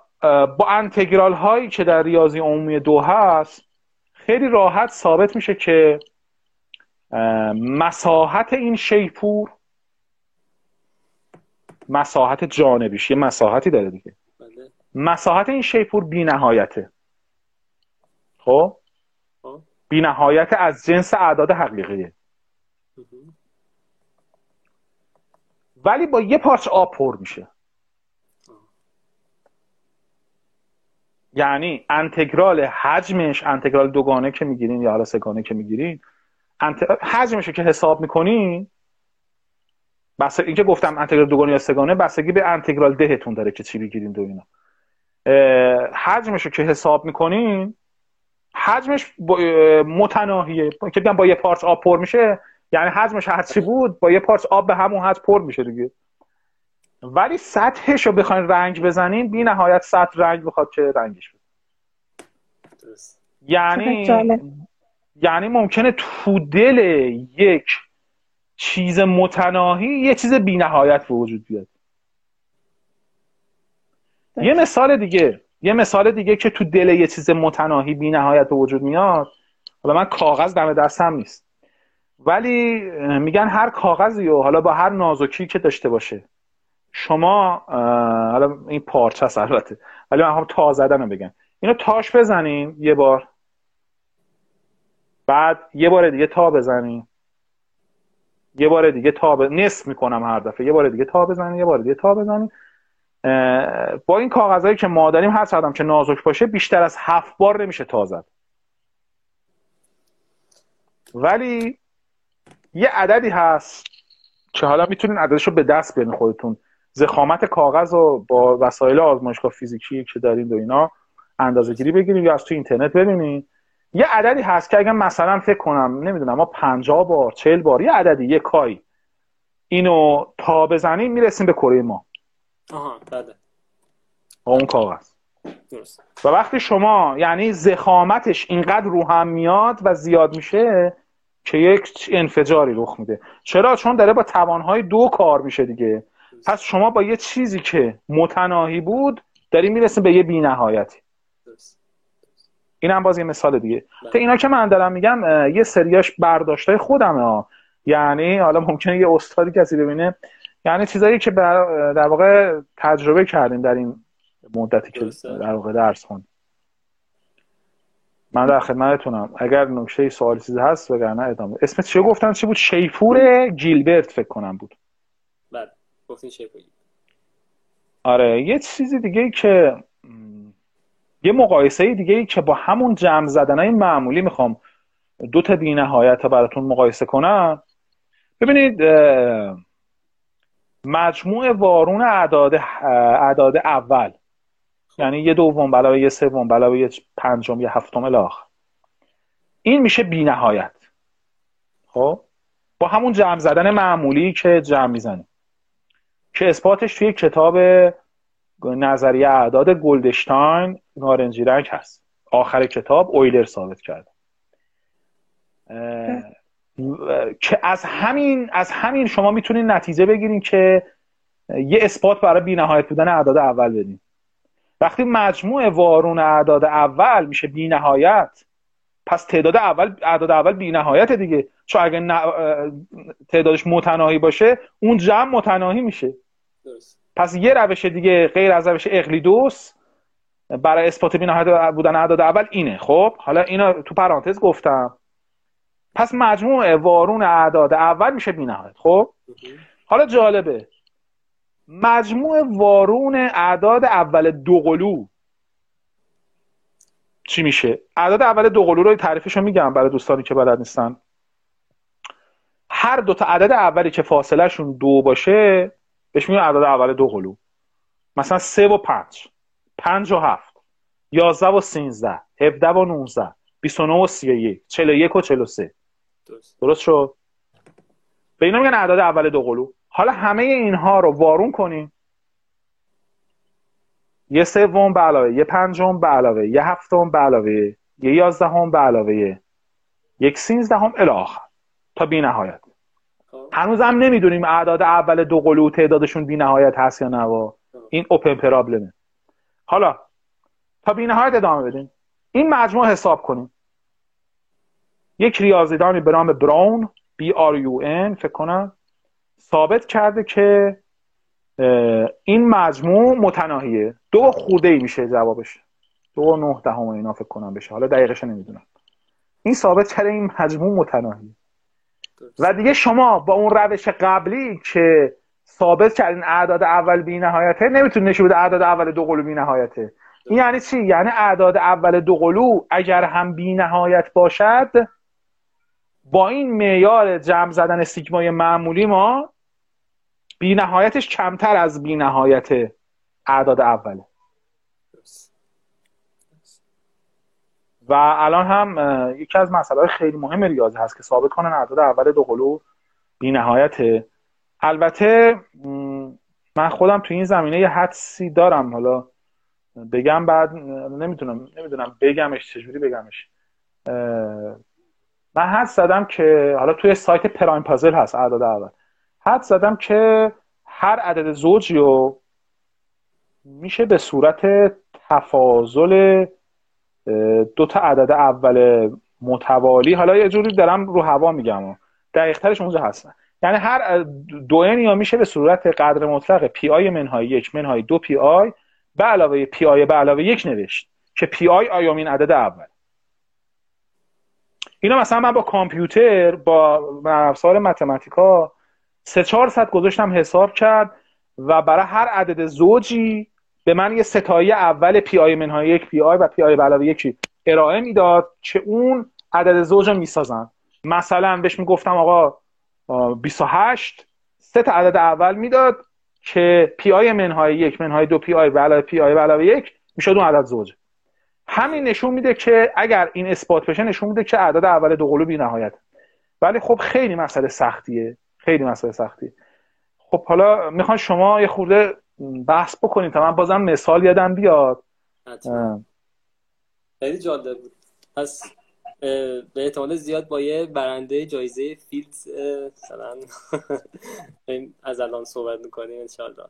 با انتگرال هایی که در ریاضی عمومی دو هست خیلی راحت ثابت میشه که مساحت این شیپور مساحت جانبیش یه مساحتی داره دیگه، مساحت این شیپور بی نهایته. خب بی نهایت از جنس اعداد حقیقیه، ولی با یه پارچ آب پر میشه. یعنی انتگرال حجمش، انتگرال دوگانه که میگیرین یا حالا سه‌گانه که میگیرین، حجمش رو که حساب میکنین، بس این که گفتم انتگرال دوگانه یا سه‌گانه بستگی به انتگرال دهتون داره که چی بگیرین دو اینا، حجمش رو که حساب میکنین حجمش متناهیه که بگم با یه پارچ آب پر میشه، یعنی حجمش هرچی بود با یه پارچ آب به همون حجم پر میشه دیگه. ولی سطحش رو بخواین رنگ بزنین بی نهایت سطح رنگ بخواد که رنگش بزن. یعنی ممکنه تو دل یک چیز متناهی یه چیز بی نهایت به وجود بیاد. یه مثال دیگه که تو دل یه چیز متناهی بی نهایت به وجود میاد، حالا من کاغذ دم دستم نیست ولی میگن هر کاغذی و حالا با هر نازکی که داشته باشه شما، حالا این پارچه است البته ولی من هم تا زدنم بگم، اینو تاش بزنین یه بار، بعد یه بار دیگه تا بزنین، یه بار دیگه تا بزنین، نصف میکنم هر دفعه، یه بار دیگه تا بزنین، یه بار دیگه تا بزنین. با این کاغذهایی که ما داریم هر چقدرم که نازک باشه بیشتر از 7 بار نمیشه تا زد، ولی یه عددی هست که حالا میتونین عددشو به دست بیارین خودتون، ضخامت کاغذ رو با وسایل آزمایشگاه فیزیکی که دارین و اینا اندازه‌گیری بگیرین یا از تو اینترنت ببینین. یه عددی هست که اگه مثلا فکر کنم نمیدونم ما 50 بار 40 بار یه عددی یه کای اینو تا بزنیم میرسیم به کره ما. آها بله. اون کاغذ. درست. و وقتی شما یعنی ضخامتش اینقدر رو هم میاد و زیاد میشه که یک انفجاری رخ میده. چرا؟ چون داره با توانهای دو کار میشه دیگه. پس شما با یه چیزی که متناهی بود داری میرسیم به یه بی نهایتی. این هم باز یه مثال دیگه. تا اینا که من دارم میگم یه سریاش برداشتای خودمه ها. یعنی حالا ممکنه یه استادی کسی ببینه، یعنی چیزایی که در واقع تجربه کردیم در این مدتی که در واقع درس خوندیم. من در خدمتتونم اگر نکته سوالی چیزی هست، وگرنه ادامه. اسمت چی گفتن؟ چی بود؟ شیپور گیلبرت فکر کنم بود. بله گفتین شیپور. آره یه چیزی دیگه که یه مقایسه دیگه که با همون جمع زدنای معمولی میخوام دو تا بی نهایت رو براتون مقایسه کنم. ببینید مجموع وارون اعداد اول، یعنی یه دوم علاوه یه سوم علاوه یه پنجم یه هفتم الی آخر، این میشه بی نهایت. خب با همون جمع زدن معمولی که جمع میزنیم که اثباتش توی کتاب نظریه اعداد گلدشتاین نارنجی رنگ هست، آخر کتاب اویلر ثابت کرده که از همین شما میتونین نتیجه بگیرین که یه اثبات برای بی نهایت بودن اعداد اول بدین. وقتی مجموع وارون اعداد اول میشه بی نهایت، پس تعداد اول بی‌نهایت دیگه، چون اگه تعدادش متناهی باشه اون جمع متناهی میشه. درست. پس یه روش دیگه غیر از روش اقلیدوس برای اثبات بی‌نهایت بودن اعداد اول اینه. خب حالا اینا تو پرانتز گفتم. پس مجموع وارون اعداد اول میشه بی‌نهایت. خب حالا جالبه مجموع وارون اعداد اول دوقلو چی میشه؟ اعداد اول دوقلو رو تعریفشو میگم برای دوستانی که بلد نیستن. هر دو تا عدد اولی که فاصله شون دو باشه بهش میگن اعداد اول دوقلو. مثلا 3 و 5، 5 و 7، 11 و 13، 17 و 19، 29 و 31، 41 و 43. درست شد؟ به اینا میگن اعداد اول دوقلو. حالا همه اینها رو وارون کنیم، یه سوم به علاوه، یه پنجم به علاوه، یه هفتم به علاوه، یه یازدهم به علاوه، یک سیزدهم الی آخر تا بی‌نهایت. هنوز هم نمیدونیم اعداد اول دوقلو تعدادشون بی‌نهایت هست یا نه. این اوپن پرابلمه. حالا تا بی‌نهایت ادامه بدیم، این مجموع حساب کنیم. یک ریاضیدانی به نام براون BRUN فکر کنم ثابت کرده که این مجموع متناهیه. 2 خرده‌ای میشه جوابش، 2.9 اینا فکر کنم بشه، حالا دقیقش نمیدونم. این ثابت کرده این مجموع متناهیه. و دیگه شما با اون روش قبلی که ثابت کردین اعداد اول بی‌نهایته نمیتونه نشون بده اعداد اول دوقلو بی‌نهایته. این یعنی چی؟ یعنی اعداد اول دوقلو اگر هم بی‌نهایت باشد با این معیار جمع زدن سیگمای معمولی ما بی‌نهایتش کمتر از بی‌نهایت اعداد اوله. و الان هم یکی از مسائل خیلی مهم ریاضی هست که ثابت کنن اعداد اول دوقلو بی‌نهایته. البته من خودم تو این زمینه یه حدسی دارم، حالا بگم بعد نمیدونم بگمش چجوری بگمش. من حد زدم که حالا توی سایت پرایم پازل هست اعداد اول، حد زدم که هر عدد زوجی رو میشه به صورت تفاضل 2 تا عدد اول متوالی، حالا یه جوری دارم رو هوا میگم، دقیق ترش اونجا هستن، یعنی هر دوئن یا میشه به صورت قدر مطلق پی آی منهای 1 منهای 2 پی آی به علاوه پی آی به علاوه 1 نوشت که پی آی آیامین عدد اول. اینا مثلا من با کامپیوتر با افزار متماتیکا 3-4 ساعت گذاشتم حساب کرد و برای هر عدد زوجی به من یه ستایی اول پی آی منهای 1 پی آی و پی آی به علاوه 1 ارائه میداد که اون عدد زوج رو میسازن. مثلا بهش میگفتم آقا 28، 3 تا عدد اول میداد که پی آی منهای 1 منهای 2 پی آی به علاوه پی آی به علاوه 1 میشد اون عدد زوج. همین نشون میده که اگر این اثبات بشه نشون میده که اعداد اول دوقلو بی‌نهایت. ولی خب خیلی مسئله سختیه، خیلی مسئله سختیه. خب حالا میخوام شما یه خورده بحث بکنید تا من بازم مثال یادم بیاد. خیلی جالب بود. پس به احتمال زیاد با یه برنده جایزه فیلدز مثلا از الان صحبت می‌کنیم ان شاءالله.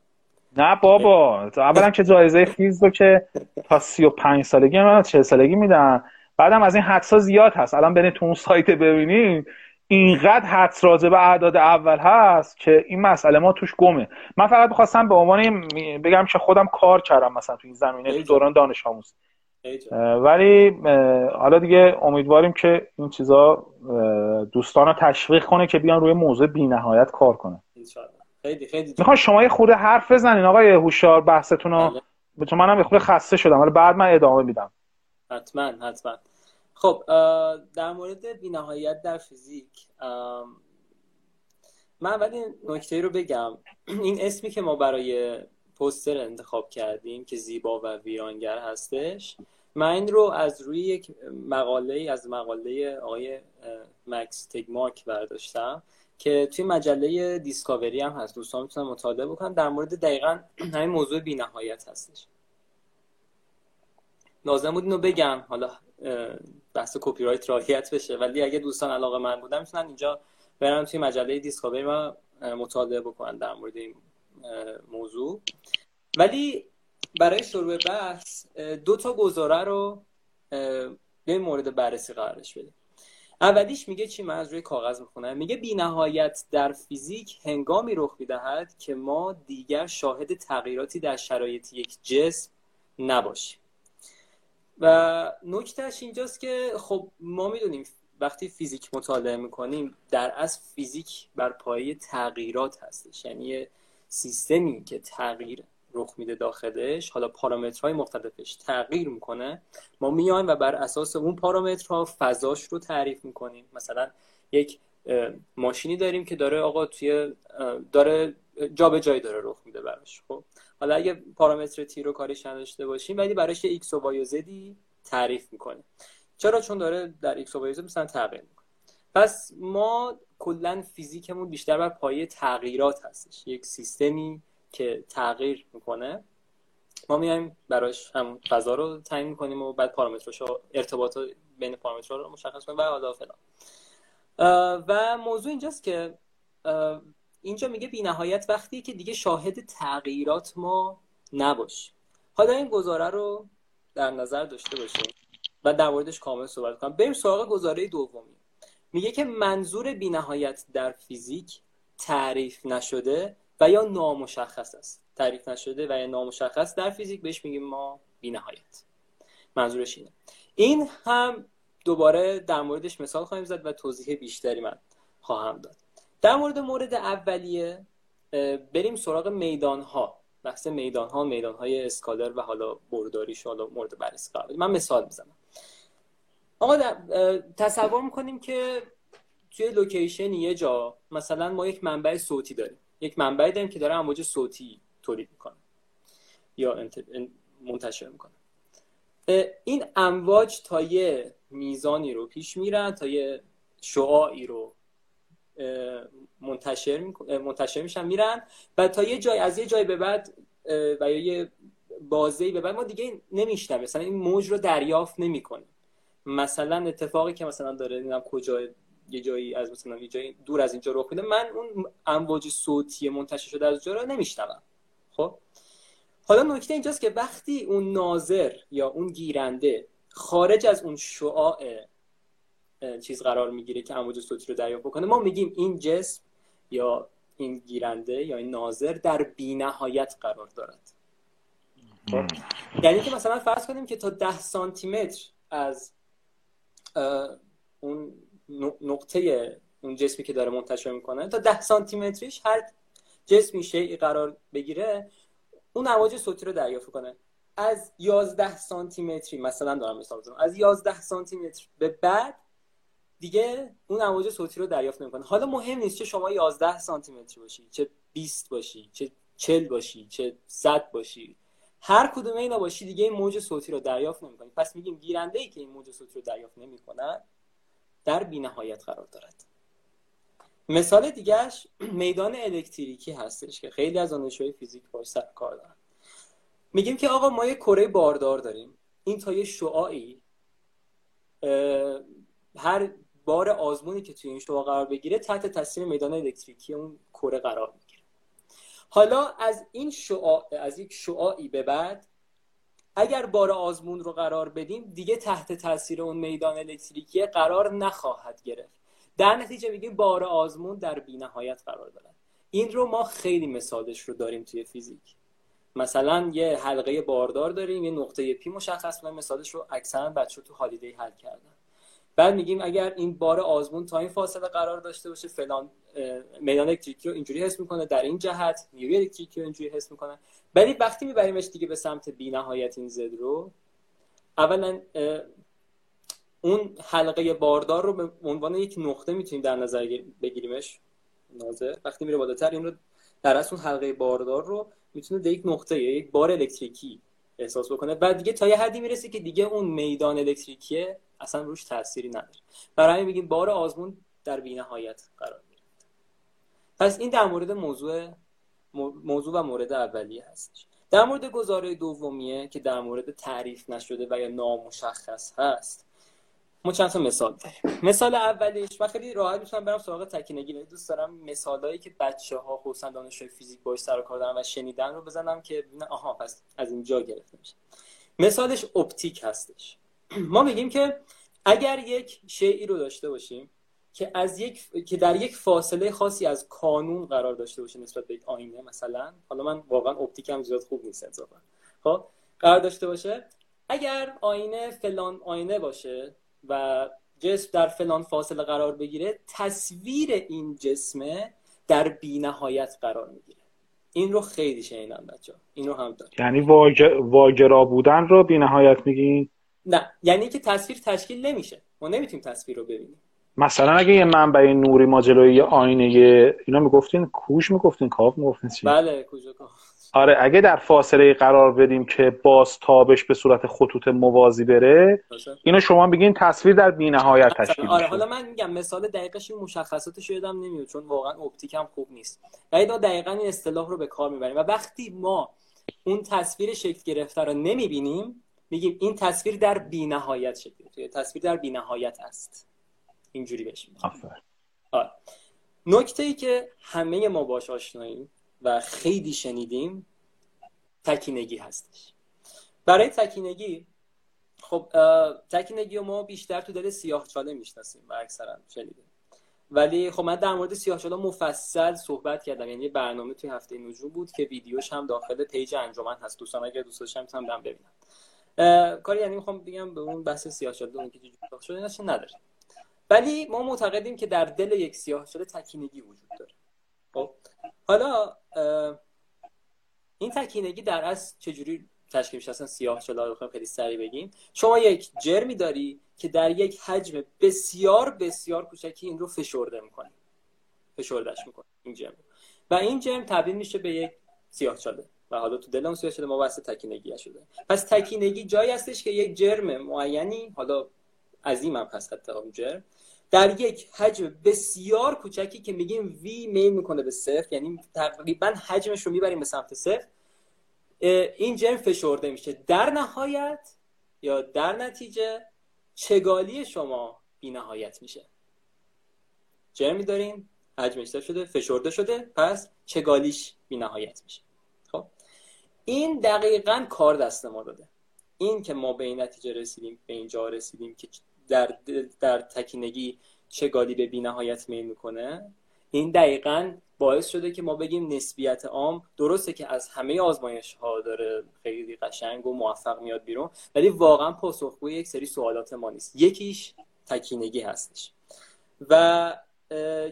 نه بابا، اولا که جایزه فیلدز رو که تا 35 سالگی من 40 سالگی میدن، بعدم از این حدس‌ها زیاد هست. الان برید تو اون سایت ببینید اینقدر حدس راجع به اعداد اول هست که این مسئله ما توش گمه. من فقط می‌خواستم به عنوان بگم که خودم کار کردم مثلا تو این زمینه تو دوران دانش آموزی، ولی حالا دیگه امیدواریم که این چیزا دوستان رو تشویق کنه که بیان روی موضوع بی‌نهایت کار کنه. خیلی میخوام شما یه خورده حرف بزنین آقای هوشیار بحثتون رو، چون منم یه خورده خسته شدم، ولی بعد من ادامه میدم. حتما. خب در مورد بی‌نهایت در فیزیک من ولی نکته رو بگم. این اسمی که ما برای پوستر انتخاب کردیم که زیبا و ویرانگر هستش، من این رو از روی یک مقاله از مقاله آقای مکس تگمارک برداشتم که توی مجله دیسکاوری هم هست، دوستان میتونن مطالعه بکنن، در مورد دقیقاً همین موضوع بی‌نهایت هستش. لازم بود اینو بگم، حالا بحث کپی رایت رعایت بشه، ولی اگه دوستان علاقه من بودن میتونن اینجا برن توی مجله دیسکاوری ما مطالعه بکنن در مورد این موضوع. ولی برای شروع بحث 2 تا گزاره رو به مورد بررسی قرارش بده. اولیش میگه چی؟ من از روی کاغذ میخونم. میگه بی نهایت در فیزیک هنگامی رخ میدهد که ما دیگر شاهد تغییراتی در شرایط یک جسم نباشیم. و نکتهش اینجاست که خب ما میدونیم وقتی فیزیک مطالعه میکنیم در اصل فیزیک بر پایه تغییرات هستش، یعنی یه سیستمی که تغییر رخ میده داخلش، حالا پارامترهای مختلفش تغییر میکنه، ما میایم و بر اساس اون پارامترها فضاش رو تعریف میکنیم. مثلا یک ماشینی داریم که داره آقا توی داره جا به جایی داره رخ میده براش، خب حالا اگه پارامتر تی رو کارش نداشته باشیم ولی براش ایکس و وای و زدی تعریف میکنه. چرا؟ چون داره در ایکس و وای و زد مثلا تغییر میکنه. پس ما کلا فیزیکمون بیشتر بر پایه تغییرات هستش، یک سیستمی که تغییر میکنه ما میایم براش همون فضا رو تعیین میکنیم و بعد پارامترش رو، ارتباط بین پارامترها رو مشخص کنیم و حالا فلان. و موضوع اینجاست که اینجا میگه بی نهایت وقتی که دیگه شاهد تغییرات ما نباشیم. حالا این گزاره رو در نظر داشته باشیم و در موردش کامل صحبت کنم. بریم سراغ گزاره دومی. میگه که منظور بی نهایت در فیزیک تعریف نشده و یا نامشخص است. تعریف نشده و یا نامشخص در فیزیک بهش میگیم ما بی نهایت. منظورش اینه. این هم دوباره در موردش مثال خواهیم زد و توضیح بیشتری من خواهم داد. در مورد اولیه بریم سراغ میدانها. بحث میدانها، میدانهای اسکالر و حالا برداریش، حالا مورد بررسی قرار بدیم. من مثال میزنم. آقا تصور میکنیم که توی لوکیشن یه جا مثلا ما یک منبع صوتی داریم. یک منبعی داریم که داره امواج صوتی تولید میکنه یا منتشر میکنه. این امواج تا یه میزانی رو پیش میرن، تا یه شعاعی رو منتشر میشن، میرن و تا یه جای، از یه جای به بعد و یا یه بازه‌ای به بعد ما دیگه نمیشنویم، مثلا این موج رو دریافت نمیکنیم. مثلا اتفاقی که مثلا داره نمیدونم کجای یه جایی از مثلا یه جایی دور از اینجا رخ میده، من اون امواج صوتی منتشر شده از اونجا رو نمیشنوم. خب حالا نکته اینجاست که وقتی اون ناظر یا اون گیرنده خارج از اون شعاع چیز قرار میگیره که امواج صوتی رو دریافت کنه، ما میگیم این جسم یا این گیرنده یا این ناظر در بی‌نهایت قرار دارد. خب یعنی که مثلا فرض کنیم که تا 10 سانتی متر از اون نقطه اون جسمی که داره منتشر میکنه، تا 10 سانتی متریش هر جسمی شیء قرار بگیره اون امواج صوتی رو دریافت کنه. از 11 سانتی متری مثلا دارم مثال میزنم، از 11 سانتی متر به بعد دیگه اون امواج صوتی رو دریافت نمیکنه. حالا مهم نیست چه شما 11 سانتی متری باشی، چه 20 باشی، چه 40 باشی، چه 100 باشی، هر کدوم اینا باشی دیگه این موج صوتی رو دریافت نمیکنی. پس میگیم گیرنده‌ای که این موج صوتی رو دریافت نمیکنه در بی‌نهایت قرار دارد. مثال دیگهش میدان الکتریکی هستش که خیلی از دانشجوی فیزیک باهاش سر کار دارن. میگیم که آقا ما یه کره باردار داریم، این تا یه شعاعی هر بار آزمونی که توی این شعاع قرار بگیره تحت تاثیر میدان الکتریکی اون کره قرار میگیره. حالا از این شعاع، از یک شعاعی به بعد اگر بار آزمون رو قرار بدیم دیگه تحت تاثیر اون میدان الکتریکی قرار نخواهد گرفت. در نتیجه میگیم بار آزمون در بی‌نهایت قرار دارد. این رو ما خیلی مثالش رو داریم توی فیزیک. مثلا یه حلقه باردار داریم، یه نقطه پی مشخص می‌کنیم، مثالش رو اکثرا بچه‌ها تو هالیدی حل کردن. بعد میگیم اگر این بار آزمون تا این فاصله قرار داشته باشه فلان میدان الکتریکی رو اینجوری حس میکنه، در این جهت نیروی الکتریکی رو اینجوری حس میکنه. ولی وقتی میبریمش دیگه به سمت بی‌نهایت این زد رو، اولا اون حلقه باردار رو به عنوان یک نقطه میتونیم در نظر بگیریمش. ناظر وقتی میره بالاتر این رو در اصل حلقه باردار رو میتونه یک نقطه یا یک بار الکتریکی احساس بکنه. بعد دیگه تا یه حدی میرسه که دیگه اون میدان الکتریکی اصلا روش تأثیری نداره. برای همین میگیم بار آزمون در بی‌نهایت قرار میگیره. پس این در مورد موضوع و مورد اولیه هستش. در مورد گزاره دومیه که در مورد تعریف نشده و یا نامشخص هست، ما چند تا مثال داریم. مثال اولیش، من خیلی راحت میتونم برم سراغ تکینگی. دوست دارم مثالایی که بچه‌ها خصوصا دانشجوی فیزیک باهاش سر و کار دارن و شنیدن رو بزنم که آها پس از اینجا گرفته میشه. مثالش اپتیک هستش. ما میگیم که اگر یک شیعی رو داشته باشیم که از یک که در یک فاصله خاصی از قانون قرار داشته باشه نسبت به یک آینه، مثلا حالا من واقعا اپتیکم زیاد خوب نیست انصافا، خب قرار داشته باشه اگر آینه فلان آینه باشه و جسم در فلان فاصله قرار بگیره، تصویر این جسمه در بی‌نهایت قرار میگیره. این رو خیلی شنیدم بچه‌ها، این رو هم دارم. یعنی واگرا بودن رو بی‌نهایت میگین؟ نه، یعنی که تصویر تشکیل نمیشه، ما نمیتونیم تصویر رو ببینیم. مثلا اگه یه منبع نوری ما جلوی یه آینه اینا میگفتین کوش میگفتین کاف میگفتین چی؟ بله کوش و کاف. آره اگه در فاصله قرار بدیم که بازتابش به صورت خطوط موازی بره، اینو شما بگین تصویر در بی‌نهایت تشکیل میشه. آره حالا من میگم مثال دقیقش این مشخصاتش رو یادم نمیاد چون واقعا اپتیکم خوب نیست. یعنی دقیقاً این اصطلاح رو به کار میبریم و وقتی ما اون تصویر شکل گرفته رو نمیبینیم میگیم این تصویر در بی‌نهایت شکل گرفته. تصویر در بی‌نهایت است. اینجوری بهش میگیم. آره. نکته‌ای که همه ما باهاش آشناییم و خیلی شنیدیم تکینگی هستش. برای تکینگی خب تکینگی رو ما بیشتر تو دل سیاه‌چاله میشناسیم و اکثرا شنیدیم، ولی خب من در مورد سیاه‌چاله مفصل صحبت کردم، یعنی برنامه توی هفته نجوم بود که ویدیوش هم داخل پیج انجمن هست، دوستان اگه دوست داشتن میتونم برم ببینن. کاری یعنی میخوام بگم به اون بحث سیاه‌چاله اون که چه جوری شده نشه نداره، ولی ما معتقدیم که در دل یک سیاه‌چاله تکینگی وجود داره. خب حالا این تکینگی در اصل چجوری تشکیل میشه؟ اصلا سیاه‌چاله رو خیلی سریع بگیم، شما یک جرمی داری که در یک حجم بسیار بسیار کوچکی این رو فشرده میکنی، فشردهش میکنی این جرم، و این جرم تبدیل میشه به یک سیاه‌چاله و حالا تو دل اون سیاه‌چاله ما واسه تکینگی شده. پس تکینگی جایی هستش که یک جرم معینی، حالا عظیم هم هست حتی اون جرم، در یک حجم بسیار کوچکی که میگیم وی میل میکنه به صفر، یعنی تقریبا حجمش رو میبریم به سمت صفر، این جرم فشرده میشه. در نهایت یا در نتیجه چگالی شما بی نهایت میشه. جرمی داریم حجمش صفر شده فشرده شده، پس چگالیش بی نهایت میشه. خب این دقیقاً کار دست ما داده، این که ما به این نتیجه رسیدیم، به اینجا رسیدیم که در تکینگی چگالی به بی‌نهایت میل میکنه، این دقیقاً باعث شده که ما بگیم نسبیت عام درسته که از همه آزمایش‌ها داره خیلی قشنگ و موفق میاد بیرون، ولی واقعاً پاسخگوی یک سری سوالات ما نیست. یکیش تکینگی هستش و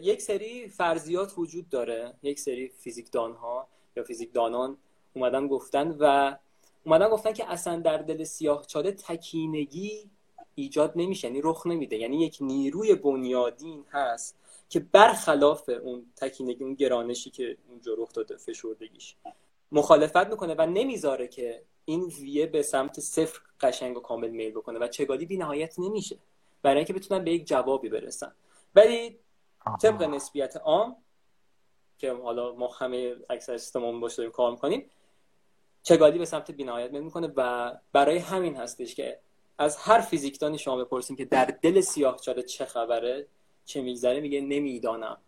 یک سری فرضیات وجود داره، یک سری فیزیکدان‌ها یا فیزیکدانان اومدن گفتن که اصلا در دل سیاه‌چاله تکینگی ایجاد نمیشه، یعنی رخ نمیده، یعنی یک نیروی بنیادین هست که برخلاف اون تکینگی، اون گرانشی که اونجا رخ داده، فشردگیش، مخالفت میکنه و نمیذاره که این ویه به سمت صفر قشنگ و کامل میل بکنه و چگالی بی نهایت نمیشه برای اینکه بتونن به یک جوابی برسن. ولی طبق نسبیت عام که حالا ما همه اکثر سیستممون باش داریم کار میکنیم، چگالی به سمت بی نهایت میل میکنه و برای همین هستش که از هر فیزیکدانی شما بپرسیم که در دل سیاه‌چاله چه خبره، چه میگذره، میگه نمیدانم،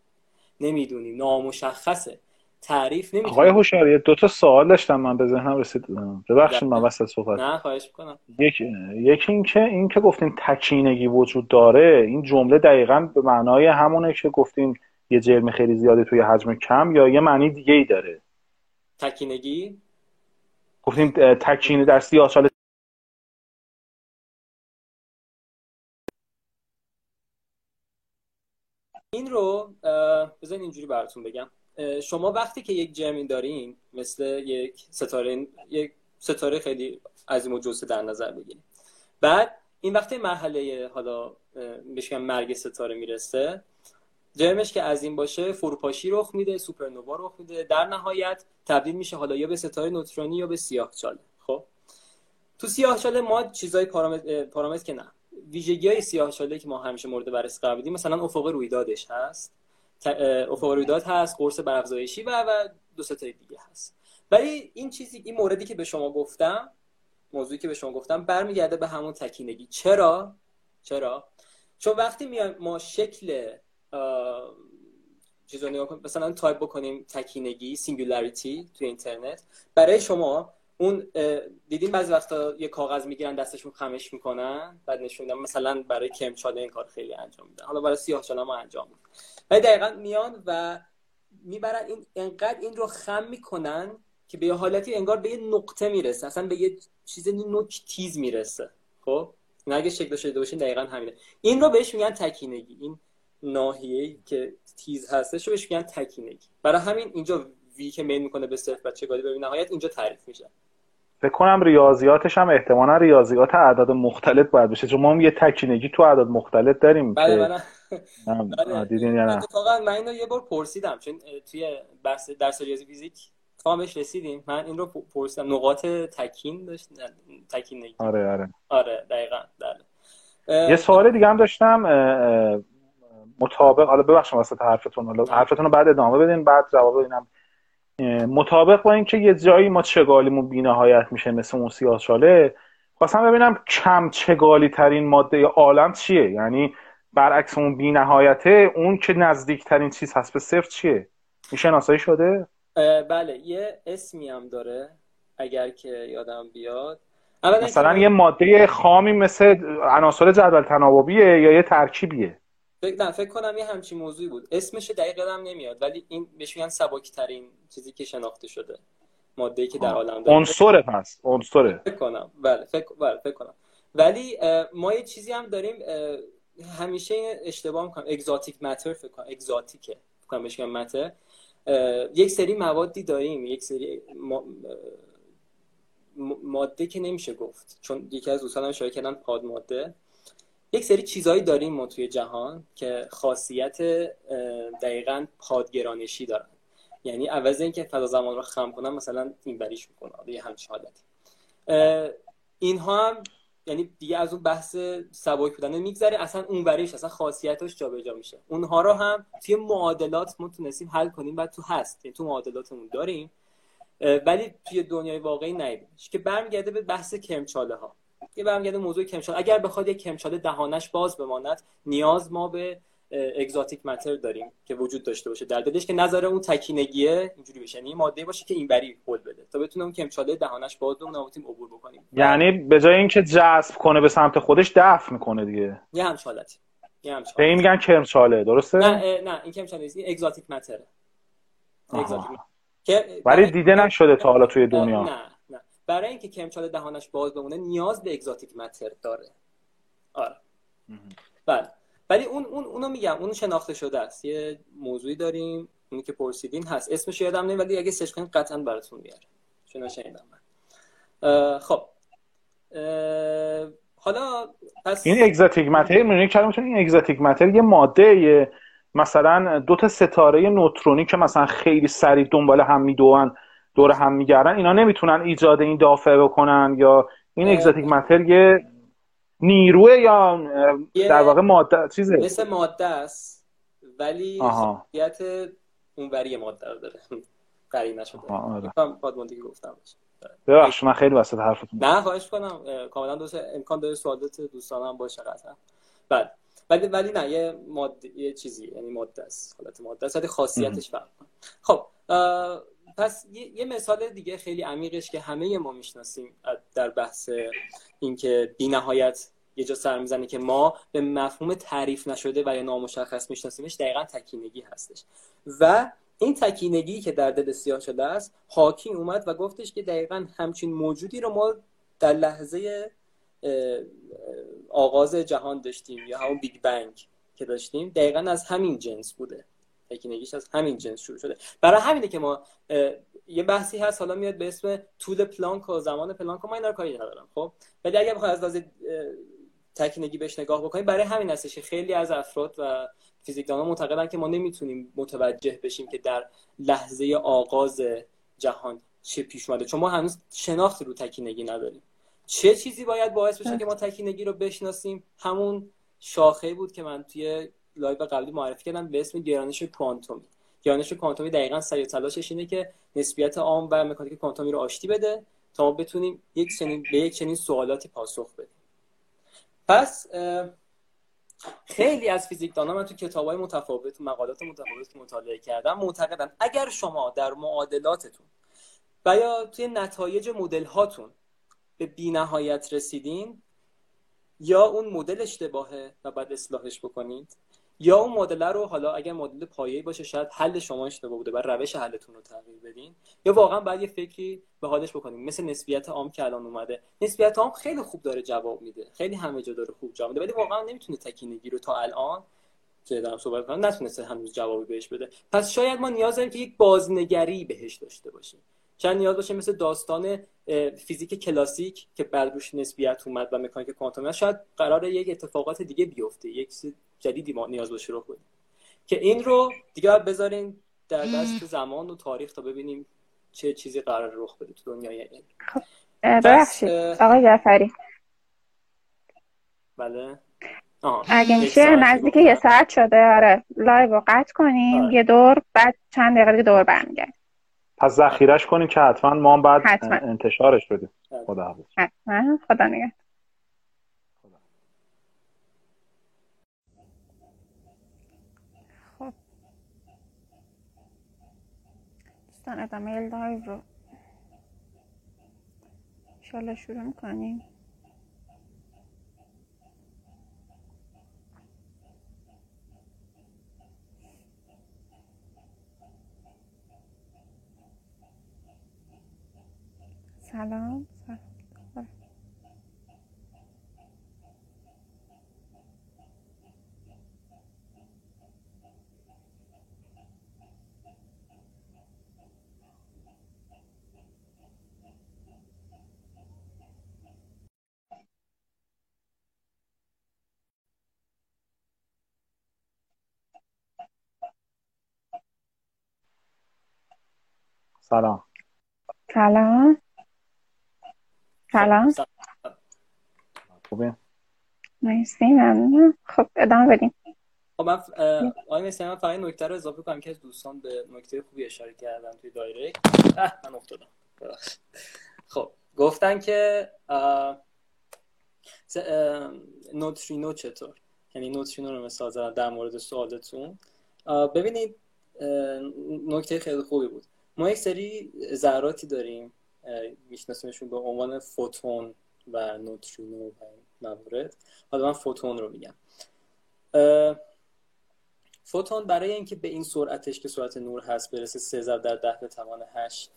نمیدونیم، نامشخصه، تعریف نمیتونم. آقای هوشیاری دو تا سوال داشتم من به ذهنم رسید، ببخشید من وسط صحبت. نه خواهش می‌کنم. یکی این که گفتیم تکینگی وجود داره، این جمله دقیقاً به معنای همونه که گفتیم یه جرم خیلی زیاده توی حجم کم، یا یه معنی دیگه‌ای داره؟ تکینگی گفتیم تکین در سیاه‌چاله این رو بذار اینجوری براتون بگم، شما وقتی که یک جرم دارین مثل یک ستاره خیلی عظیم و جزو در نظر بگیرید، بعد این وقتی مرحله حالا بهش میگن مرگ ستاره میرسه، جرمش که عظیم باشه فروپاشی رخ میده، سوپرنوا رخ میده، در نهایت تبدیل میشه حالا یا به ستاره نوترونی یا به سیاه‌چاله. خب تو سیاه‌چاله ما چیزای پارامتر که نه، ویژگی‌های سیاه‌چاله که ما همیشه مورد بررسی قرار میدیم، مثلا افق رویدادش هست، افق رویداد هست، قرص برافزایشی و دو سه تا دیگه هست. ولی این موردی که به شما گفتم، موضوعی که به شما گفتم برمیگرده به همون تکینگی. چرا؟ چون وقتی ما شکل چیزو نگاه کنیم، مثلا تایپ بکنیم تکینگی سینگولاریتی تو اینترنت، برای شما اون دیدین بعضی وقتا یه کاغذ میگیرن دستشون خمش میکنن بعد نشون میدن، مثلا برای کمچاله این کار خیلی انجام میدن، حالا برای سیاه‌چاله ما انجام میدن، ولی دقیقاً میان و میبرن این انقدر این رو خم میکنن که به یه حالتی انگار به یه نقطه میرسه، اصلا به یه چیز نوک تیز میرسه. خب این اگه شکل داشته باشین دقیقاً همینه. این رو بهش میگن تکینگی، این ناحیه‌ای که تیز هستش رو بهش میگن تکینگی. برای همین اینجا وی که میل میکنه به صرف بچه‌گالی ببین نهایت اینجا تعریف میشه. فکر کنم ریاضیاتش هم احتمالاً ریاضیات اعداد مختلف باید بشه، چون ما هم یه تکینگی تو اعداد مختلف داریم. بله. دیدین یا نه؟ اتفاقاً من اینو یه بار پرسیدم، چون توی بحث درس ریاضی فیزیک تامش رسیدیم، من این رو پرسیدم نقاط تکین داشت تکینگی. آره دقیقاً. بله. یه سوال دیگه هم داشتم مطابق، حالا ببخشید واسه حرفتون رو بعد ادامه بدین، بعد جواب اینم مطابق با این که یه جایی ما چگالیمون بی‌نهایت میشه مثل اون سیاه‌چاله، خواستم ببینم کم چگالی ترین ماده عالم چیه؟ یعنی برعکس اون بی‌نهایته، اون که نزدیک ترین چیز هست به صفر چیه؟ این شناسایی شده؟ بله، یه اسمی هم داره اگر که یادم بیاد. مثلا یه ماده خامی مثل عناصر جدول تناوبیه یا یه ترکیبیه؟ فکر کنم یه همچین موضوعی بود، اسمش دقیقاً هم نمیاد، ولی این بهش میگن سباک‌ترین چیزی که شناخته شده، ماده‌ای که در عالم داره. عنصره پس، عنصره فکر کنم. بله فکر کنم. ولی ما یه چیزی هم داریم همیشه اشتباه می‌کنم، اگزاتیک ماتر فکر کنم، اگزاتیکه فکر کنم بهش میگن ماتر. یک سری موادی داریم، یک سری ماده که نمیشه گفت، چون یکی از دوستانم شایعه کردن پاد ماده، یک سری چیزایی داریم ما توی جهان که خاصیت دقیقاً پادگرانشی دارن، یعنی عوض اینکه فضا زمان رو خم کنن مثلا این بریش میکنه یه همچین حالتی. اینها هم یعنی دیگه از اون بحث سبک بودن میگذره، اصلا اون بریش اصلا خاصیتش جابجا میشه. اونها رو هم توی معادلات ما تونستیم حل کنیم و تو هست، یعنی تو معادلاتمون داریم، ولی توی دنیای واقعی نیدیمش. که برمیگرده به بحث کمچاله‌ها، یه برمیگرده موضوع کمچاله. اگر بخواد یک کمچاله دهانش باز بماند، نیاز ما به اگزاتیک ماتر داریم که وجود داشته باشه در دلش، که نظر اون تکینگیه اینجوری بشه، یعنی ماده باشه که اینوری پول بده تا بتونه اون کمچاله دهانش باز بمونه و بتونیم عبور بکنیم. یعنی به جای اینکه جذب کنه به سمت خودش، دفع میکنه دیگه. یه همچین حالتی، یه همچین حالتی میگن کمچاله، درسته؟ نه این کمچاله نیست، این اگزاتیک ماتره. اگزاتیک که ولی دیده نشده تا حالا توی دنیا. نه. برای اینکه کمچاله دهانش باز بمونه نیاز به اگزاتیک ماتر داره. آره. بله. ولی اونو میگم، اون شناخته شده است. یه موضوعی داریم، اونی که پرسیدین هست. اسمش یادم نمیاد، ولی اگه سرچ کنید قطعاً براتون میاره. چون نشنیدم من. خب. حالا پس این اگزاتیک ماتر میونه کلمتون، این اگزاتیک ماتر یه ماده، مثلا دو تا ستاره نوترونی که مثلا خیلی سریع دنبال هم میدوئن، دور هم میگردن، اینا نمیتونن ایجاد این دافعه بکنن، یا این اگزاتیک ماتر یه نیروه یا در واقع ماده چیزه، مثل ماده است ولی خاصیت اونوری ماده رو داره، قرینه شده. گفتم پادموندی که گفتم باشه. ببخشید من خیلی وسط حرفتون. نه خواهش کنم، کاملا درست، امکان داره سوالات دوستانم باشه قطعا. بله ولی نه، یه ماده، یه چیزی، یعنی ماده است، حالت ماده است، خاصیتش فرق می‌کنه. خب پس یه مثال دیگه خیلی عمیقش که همه ما میشناسیم در بحث اینکه بی‌نهایت یه جا سر میزنه که ما به مفهوم تعریف نشده و یا نامشخص میشناسیمش، دقیقاً تکینگی هستش. و این تکینگی که در دل سیاه‌چاله است، هاکینگ اومد و گفتش که دقیقاً همچین موجودی رو ما در لحظه آغاز جهان داشتیم، یا همون بیگ بنگ که داشتیم، دقیقاً از همین جنس بوده، تکینگیش از همین جنس شروع شده. برای همینه که ما یه بحثی هست حالا میاد به اسم طول پلانک و زمان پلانک، من اینا رو کاری ندارم، خب، ولی اگه بخوای از لحاظ تکینگی بهش نگاه بکنیم، برای همین هستش خیلی از افراد و فیزیکدانان معتقدن که ما نمیتونیم متوجه بشیم که در لحظه آغاز جهان چه پیش اومده، چون ما هنوز شناختی رو تکینگی نداریم. چه چیزی باید باعث بشه که ما تکینگی رو بشناسیم؟ همون شاخه‌ای بود که من توی لایو قبلی معرفی کردم به اسم گرانش کوانتومی. گرانش کوانتومی دقیقاً سعی و تلاشش اینه که نسبیت عام و مکانیک کوانتومی رو آشتی بده تا ما بتونیم یک چنین سوالاتی پاسخ بدیم. پس خیلی از فیزیکدانان، من تو کتاب‌های متفاوت، مقالات متفاوت مطالعه کردم، معتقدن اگر شما در معادلاتتون و یا توی نتایج مدل هاتون به بی‌نهایت رسیدین، یا اون مدل اشتباهه و بعد اصلاحش بکنید، یا اون مدل رو، حالا اگر مدل پایه‌ای باشه شاید حل شما اشتباه بوده، بعد روش حلتون رو تغییر بدین، یا واقعا باید یه فکری به حالش بکنید. مثل نسبیت عام که الان اومده، نسبیت عام خیلی خوب داره جواب میده، خیلی همه جا داره خوب جواب میده، ولی واقعا نمیتونه تکینگی رو تا الان که دارم صحبت می‌کنم نتونسته هنوز جوابی بهش بده. پس شاید ما نیاز داریم که یک بازنگری بهش داشته باشیم. شاید نیاز باشه مثل داستان فیزیک کلاسیک که بردوش نسبیت اومد و مکانیک کوانتوم، شاید قراره یک اتفاقات دیگه بیفته، یک چیز جدیدی ما نیاز باشه رو کنیم که این رو دیگه بذاریم در دست زمان و تاریخ تا ببینیم چه چیزی قراره رخ بده تو دنیای این. خب ببخشید آقای جعفری، بله اگه میشه نزدیک یه ساعت شده، آره لایو رو قطع کنیم، یه دور بعد چند دقیقه دیگه دور برمیگردیم. پس ذخیره‌اش کنیم که حتما ما هم بعد انتشارش بدیم. خدا حافظ. حتما. خدا نگهدار. خب دوستان ادامه لایو رو انشالله شروع می‌کنیم. سلام. سلام. سلام. سلام. خوبه؟ مرسی، ممنون. خب ادامه بدیم. خب من آقای مثلا من فقط نکته رو اضافه کنم که از دوستان به نکته خوبی اشاره کردن توی دایرکت. من افتادم. خب گفتن که نوترینو چطور؟ یعنی نوترینو رو مثال زدن در مورد سوالتون. ببینید نکته خیلی خوبی بود. ما یک سری ذراتی داریم میشناسیمشون به عنوان فوتون و نوترینو و موارد. حالا من فوتون رو میگم. فوتون برای اینکه به این سرعتش که سرعت نور هست برسه 3 × 10⁻⁸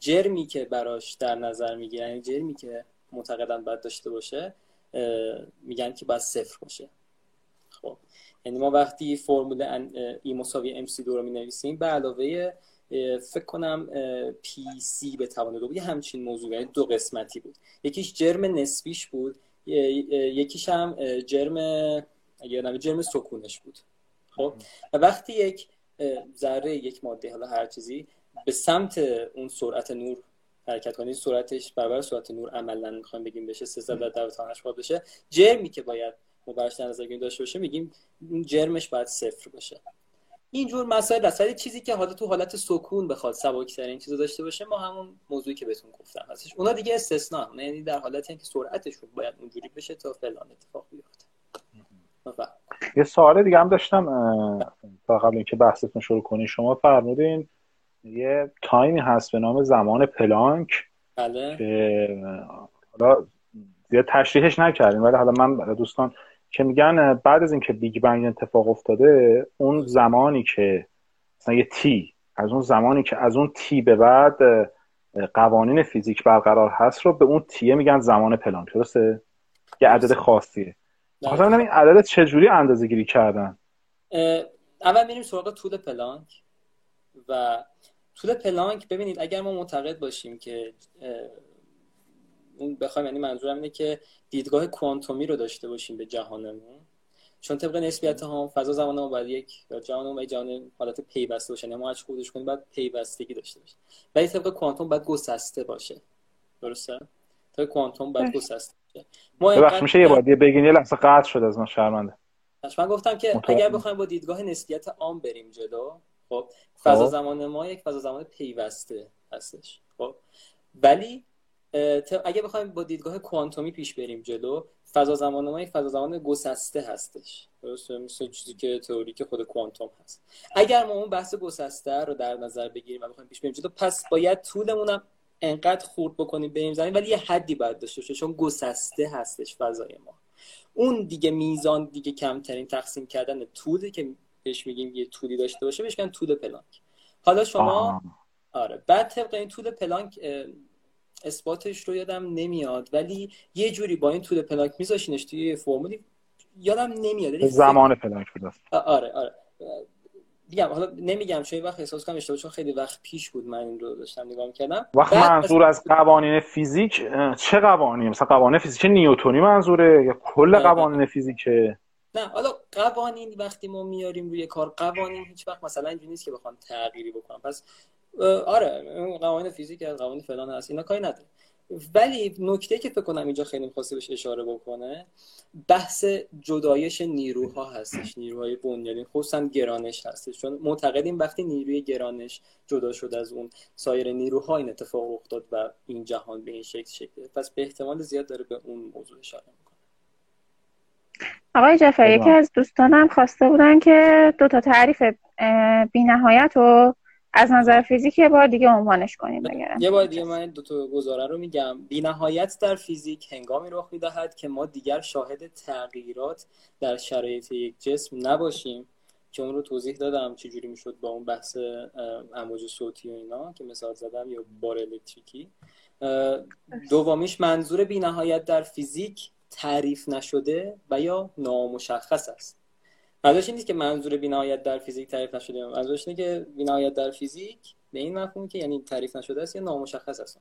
جرمی که براش در نظر میگیرن، یعنی جرمی که معتقدن باید داشته باشه، میگن که باید 0 باشه. خب یعنی ما وقتی فرمول E=mc² رو مینویسیم به علاوه فکر کنم PC به توان دو بود، یه همچین موضوع، یعنی دو قسمتی بود، یکیش جرم نسبیش بود، یکیش هم جرم سکونش بود. خب و وقتی یک ذره، یک ماده، حالا هر چیزی به سمت اون سرعت نور حرکت کنه، سرعتش برابر سرعت نور عملاً میخوایم بگیم بشه 3 × 10⁻⁸ بشه، جرمی که باید مبارش در نظر داشته باشه میگیم اون جرمش باید 0 باشه. این جور مسائل اصلا چیزی که حالا تو حالت سکون بخواد سبک‌ترین چیزو داشته باشه، ما همون موضوعی که بهتون گفتم هستش. اونا دیگه استثناء، یعنی در حالتی اینکه سرعتشون باید اونجوری بشه تا فلان اتفاق بیفته. یه سوال دیگه هم داشتم تا قبل اینکه بحثتون شروع کنین. شما فرمودین یه تایمی هست به نام زمان پلانک. بله. که حالا زیاد تشریحش نکردین، ولی حالا من برای دوستان که میگن بعد از اینکه بیگ بنگ اتفاق افتاده، اون زمانی که مثلا یه تی، از اون زمانی که از اون تی به بعد قوانین فیزیک برقرار هست رو به اون تیه میگن زمان پلانک، درسته؟ یه عدد خاصیه. مثلا این عدد چجوری اندازه‌گیری کردن؟ اول میریم سراغ طول پلانک. و طول پلانک ببینید اگر ما معتقد باشیم که اون بخوایم، یعنی منظورم اینه که دیدگاه کوانتومی رو داشته باشیم به جهانمون، چون طبق نسبیت ها فضا زمان ما باید یک جهان و جهان حالت پیوسته باشه، ما هرچی خودش کنیم باید پیوستگی داشته باشه، ولی طبق کوانتوم باید گسسته باشه، درسته؟ طبق کوانتوم باید گسسته باشه. ما ببخشید میشه یه بار دیگه بگین؟ یه لحظه قطع شد از من، شرمنده. من گفتم که اگر بخوایم با دیدگاه نسبیت عام بریم جلو، خب فضا زمان ما یک فضا زمان پیوسته هستش. خب ولی اگه بخوایم با دیدگاه کوانتومی پیش بریم جلو، فضا زمان ما یک فضا زمان گسسته هستش، درسته؟ مثل چیزی که تئوری که خود کوانتوم هست. اگر ما اون بحث گسسته رو در نظر بگیریم و بخوایم پیش بریم جلو، پس باید طولمون هم انقدر خورد بکنی به این زمین، ولی یه حدی باید داشته باشه چون گسسته هستش فضای ما. اون دیگه میزان دیگه کمترین تقسیم کردن توده که بهش میگیم یه تودی داشته باشه بهش میگن تود پلانک. حالا شما آره بعد طبق این تود پلانک، اثباتش رو یادم نمیاد ولی یه جوری با این تود پلانک میذاشینش توی یه فرمولی، یادم نمیاد زمان پلانک بود. آره میگم، حالا نمیگم چون وقت احساس کنم اشتباه، چون خیلی وقت پیش بود من این رو داشتم نگاه می‌کردم. وقت منظور از قوانین فیزیک چه قوانینی؟ مثلا قوانین فیزیک نیوتنی منظوره یا کل قوانین فیزیک؟ نه، حالا قوانین وقتی ما میاریم روی کار، قوانین هیچ وقت مثلا اینجوری نیست که بخوام تغییری بکنم. پس آره قوانین فیزیک از قوانین فلان هست، اینا کاری نداره. ولی نکته که فکر کنم اینجا خیلی می‌خواسته بهش اشاره بکنه، بحث جدایش نیروها هستش، نیروهای بنیادین خصوصا گرانش هستش، چون معتقدیم وقتی نیروی گرانش جدا شد از اون سایر نیروها این اتفاق افتاد و این جهان به این شکل. پس به احتمال زیاد داره به اون موضوع اشاره میکنه. آقای جعفری، یکی از دوستانم خواسته بودن که دو تا تعریف بی‌نهایت رو از نظر فیزیک یه بار دیگه عنوانش کنیم. یه بار دیگه من دو تا گزاره رو میگم. بی‌نهایت در فیزیک هنگامی رخ می‌دهد که ما دیگر شاهد تغییرات در شرایط یک جسم نباشیم، که اون رو توضیح دادم چجوری میشد با اون بحث امواج صوتی و اینا که مثال زدم یا بار الکتریکی. دومیش منظور بی‌نهایت در فیزیک تعریف نشده و یا نامشخص است. منظورش این نیست که منظور بی‌نهایت در فیزیک تعریف نشده، منظورش اینه که بی‌نهایت در فیزیک به این مفهوم که یعنی تعریف نشده است یا نامشخص است،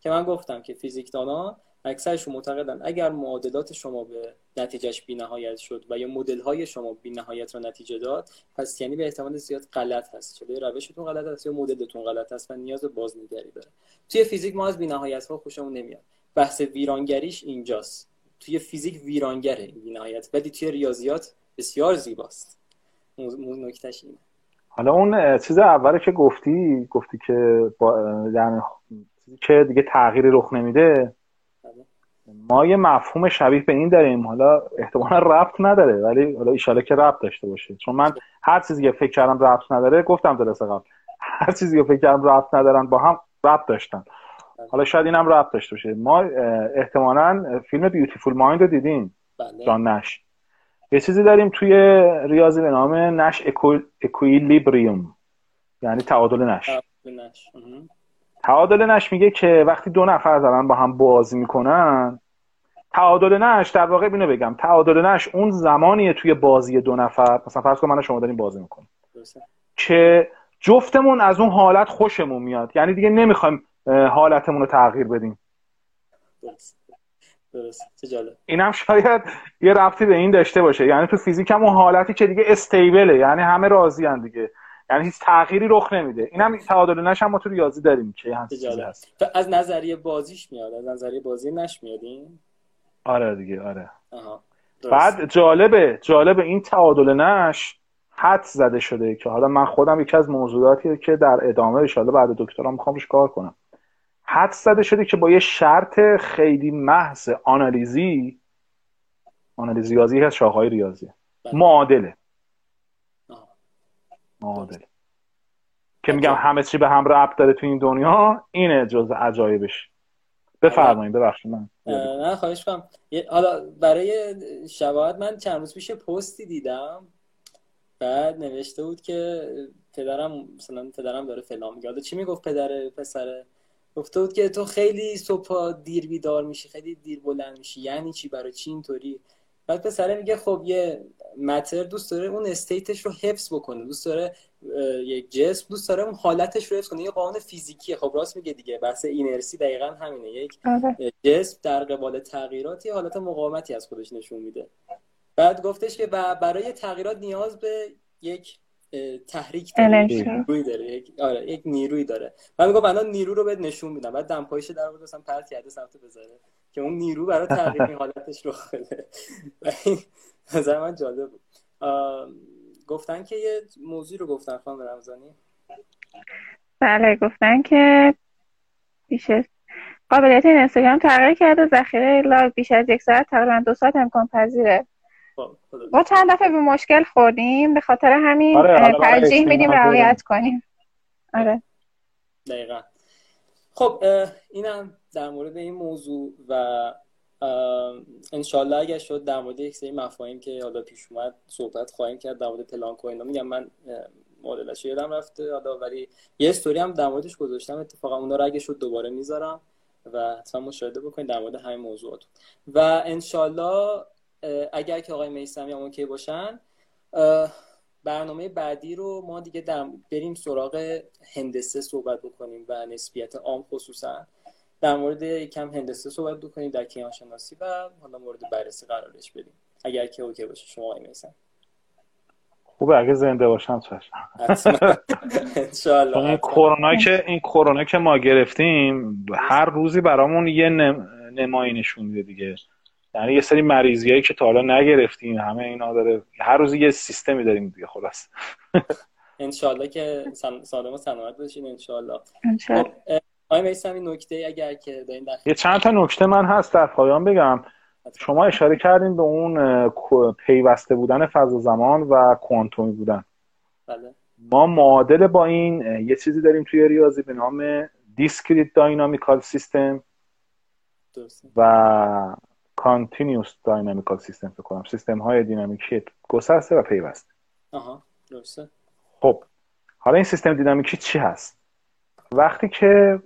که من گفتم که فیزیکدان‌ها اکثرشون معتقدن اگر معادلات شما به نتیجهش بی‌نهایت شد و یا مدل‌های شما بی‌نهایت را نتیجه داد، پس یعنی به احتمال زیاد غلط هست، چه روشتون غلط است یا مدلتون غلط است و نیاز به بازنگری داره. توی فیزیک ما از بی‌نهایت‌ها خوشمون نمیاد. بحث ویرانگریش اینجاست. توی فیزیک ویرانگره بی‌نهایت، ولی توی ریاضیات بسیار زیباست. اون نکتهش اینه. حالا اون چیز اولی که گفتی که یعنی چیزی که دیگه تغییری رخ نمیده، ما یه مفهوم شبیه به این داریم. حالا احتمالاً ربط نداره ولی حالا ان شاءالله که ربط داشته باشه، چون من هر چیزی که فکر کردم ربط نداره گفتم درسته قبل، هر چیزی که فکر کردم ربط ندارن با هم ربط داشتن. حالا شاید اینم ربط داشته باشه. ما احتمالاً فیلم بیوتیفول مایند رو دیدیم، جان نش. یه چیزی داریم توی ریاضی به نام نش اکویلیبریوم، یعنی تعادل نش. تعادل نش میگه که وقتی دو نفر دارن با هم بازی میکنن، تعادل نش در واقع اینو بگم، تعادل نش اون زمانیه توی بازی دو نفر، مثلا فرض کن من و شما داریم بازی میکنیم که جفتمون از اون حالت خوشمون میاد، یعنی دیگه نمیخوایم حالتمون رو تغییر بدیم. درست. اینم شاید یه ربطی به این داشته باشه. یعنی تو فیزیک هم اون حالتی که دیگه استیبله، یعنی همه راضی ان دیگه، یعنی هیچ تغییری رخ نمیده. اینم تعادل نش هم ما تو ریاضی داریم که همین هست. از نظریه بازیش میاد، از نظریه بازی نش میادین. آره دیگه، آره. بعد جالبه این تعادل نش حد زده شده که حالا من خودم یکی از موضوعاتیه که در ادامه ان شاءالله بعد دکترا میخوام روش کار کنم. حد زده شده که با یه شرط خیلی محض آنالیزی ریاضی هست، شاخه‌های ریاضی معادله که میگم همه چی به هم ربط داره تو این دنیا. اینه جز عجایبش. بفرمایید، ببخشید من. نه خواهش می‌کنم. حالا برای شباهت من چند روز پیش پستی دیدم، بعد نوشته بود که پدرم داره فلان میگه. چی میگفت پدر پسره؟ گفته بود که تو خیلی صبح دیر بیدار میشی، خیلی دیر بلند میشی، یعنی چی؟ برای چی اینطوری؟ بعد پسره میگه خب یه متر دوست داره اون استیتش رو حفظ بکنه، دوست داره یک جسم دوست داره اون حالتش رو حفظ کنه، یه قانون فیزیکیه. خب راست میگه دیگه، بحث اینرسی دقیقاً همینه. یک جسم در قبال تغییرات یه حالت مقاومتی از خودش نشون میده. بعد گفتش که برای تغییرات نیاز به یک تحریک داره، نیروی داره، یک نیروی داره. من میگم الان نیرو رو بهت نشون میدم، بعد دمپایش در بود مثلا پرت کرده سمت بذاره که اون نیرو برای تغییر حالتش رو خده. نظر من جالب بود. گفتن که یه موضوعی رو گفتن خانم رمضانی. بله، گفتن که بیشه قابلیت اینستاگرام تغییر کرده، ذخیره لایو بیش از 1 ساعت تقریبا 2 ساعت امکان پذیره. ما چند دفعه به مشکل خوردیم، به خاطر همین ترجیح میدیم رعایت کنیم. آره دقیقاً. خب اینم در مورد این موضوع و انشالله اگه شد در مورد یک سری مفاهیم که حالا پیش اومد صحبت خواهیم کرد، در مورد پلان کوین ها میگم من مدلش یادم رفته حالا، ولی یه استوری هم در موردش گذاشتم اتفاقا، اونا رو اگه شد دوباره میذارم و حتما مشاهده بکنید در مورد همین موضوعات. و انشالله اگر که آقای میثمی هم اوکی باشن برنامه بعدی رو ما دیگه بریم سراغ هندسه صحبت بکنیم و نسبیت عام، خصوصا در مورد یکم هندسه صحبت بکنیم در کیهان شناسی و حالا مورد بررسی قرارش بدیم اگر که اوکی باشه شما آقای میثم. خوبه اگه زنده باشم چشم انشالله. این کرونا که ما گرفتیم هر روزی برامون یه نمایی نشون میده دیگه، یعنی یه سری مریضیایی که تا حالا نگرفتیم همه اینا داره، هر روز یه سیستمی داریم دیگه خلاص. انشالله که سالم و سلامت باشین انشالله. آقای میثم این نکته اگر که دارین یه چند تا نکته من هست در پایان بگم. شما اشاره کردین به اون پیوسته بودن فضا زمان و کوانتومی بودن. بله. ما معادله با این یه چیزی داریم توی ریاضی به نام دیسکریت داینامیکال سیستم و کانتینیوس داینامیکال سیستم فکر کنم، سیستم های دینامیکی گسسته و پیوسته. آها درسته. خب حالا این سیستم دینامیکی چی هست؟ وقتی که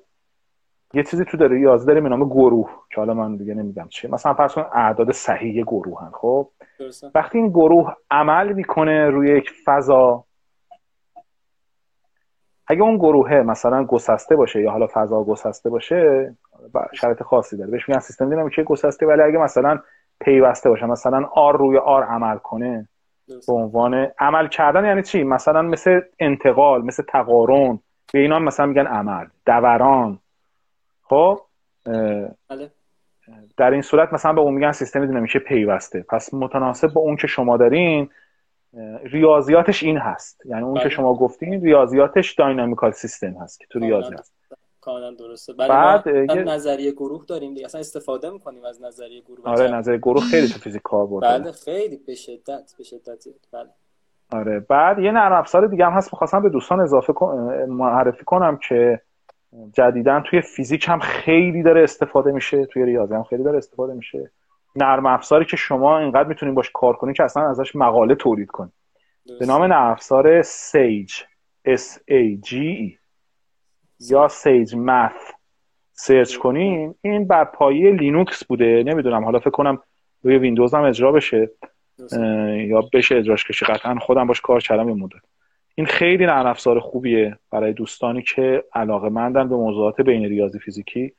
یه چیزی تو داره یاز داره به نام گروه که حالا من دیگه نمیدم چیه، مثلا فرض کن اعداد صحیح گروه هن. خب درسته. وقتی این گروه عمل میکنه روی یک فضا، اگه اون گروه مثلا گسسته باشه یا حالا فضا گسسته باشه شرط خاصی داره بهش میگن سیستم دینامیکی گسسته، ولی اگه مثلا پیوسته باشه مثلا آر روی آر عمل کنه درسته. به عنوان عمل کردن یعنی چی؟ مثلا مثل انتقال، مثل تقارن، به اینا مثلا میگن عمل، دوران. خب در این صورت مثلا به اون میگن سیستم دینامیکی پیوسته. پس متناسب با اون که شما دارین ریاضیاتش این هست، یعنی اون که شما گفتین ریاضیاتش داینامیکال سیستم هست که تو ریاضی هست. کاملا درسته. بعد نظریه گروه داریم دیگه، اصلا استفاده میکنیم از نظریه گروه. آره نظریه گروه خیلی تو فیزیک کار برده. بله خیلی به شدت. بله. آره بعد یه نرم افزار دیگه هم هست می‌خواستم به دوستان اضافه معرفی کنم که جدیدن توی فیزیک هم خیلی داره استفاده میشه، توی ریاضی هم خیلی داره استفاده میشه. نرم افزاری که شما اینقدر میتونید باش کار کنید که اصلا ازش مقاله تولید کنید به نام نرم افزار سیج SAGE یا سیج مث سرچ کنین. این بر پایه لینوکس بوده، نمیدونم حالا فکر کنم روی ویندوز هم اجرا بشه یا بشه اجراش کشی، قطعا خودم باش کار کردم یه مدت. این خیلی نرم افزار خوبیه برای دوستانی که علاقه‌مندن به موضوعات بین ریاضی فیزیکی،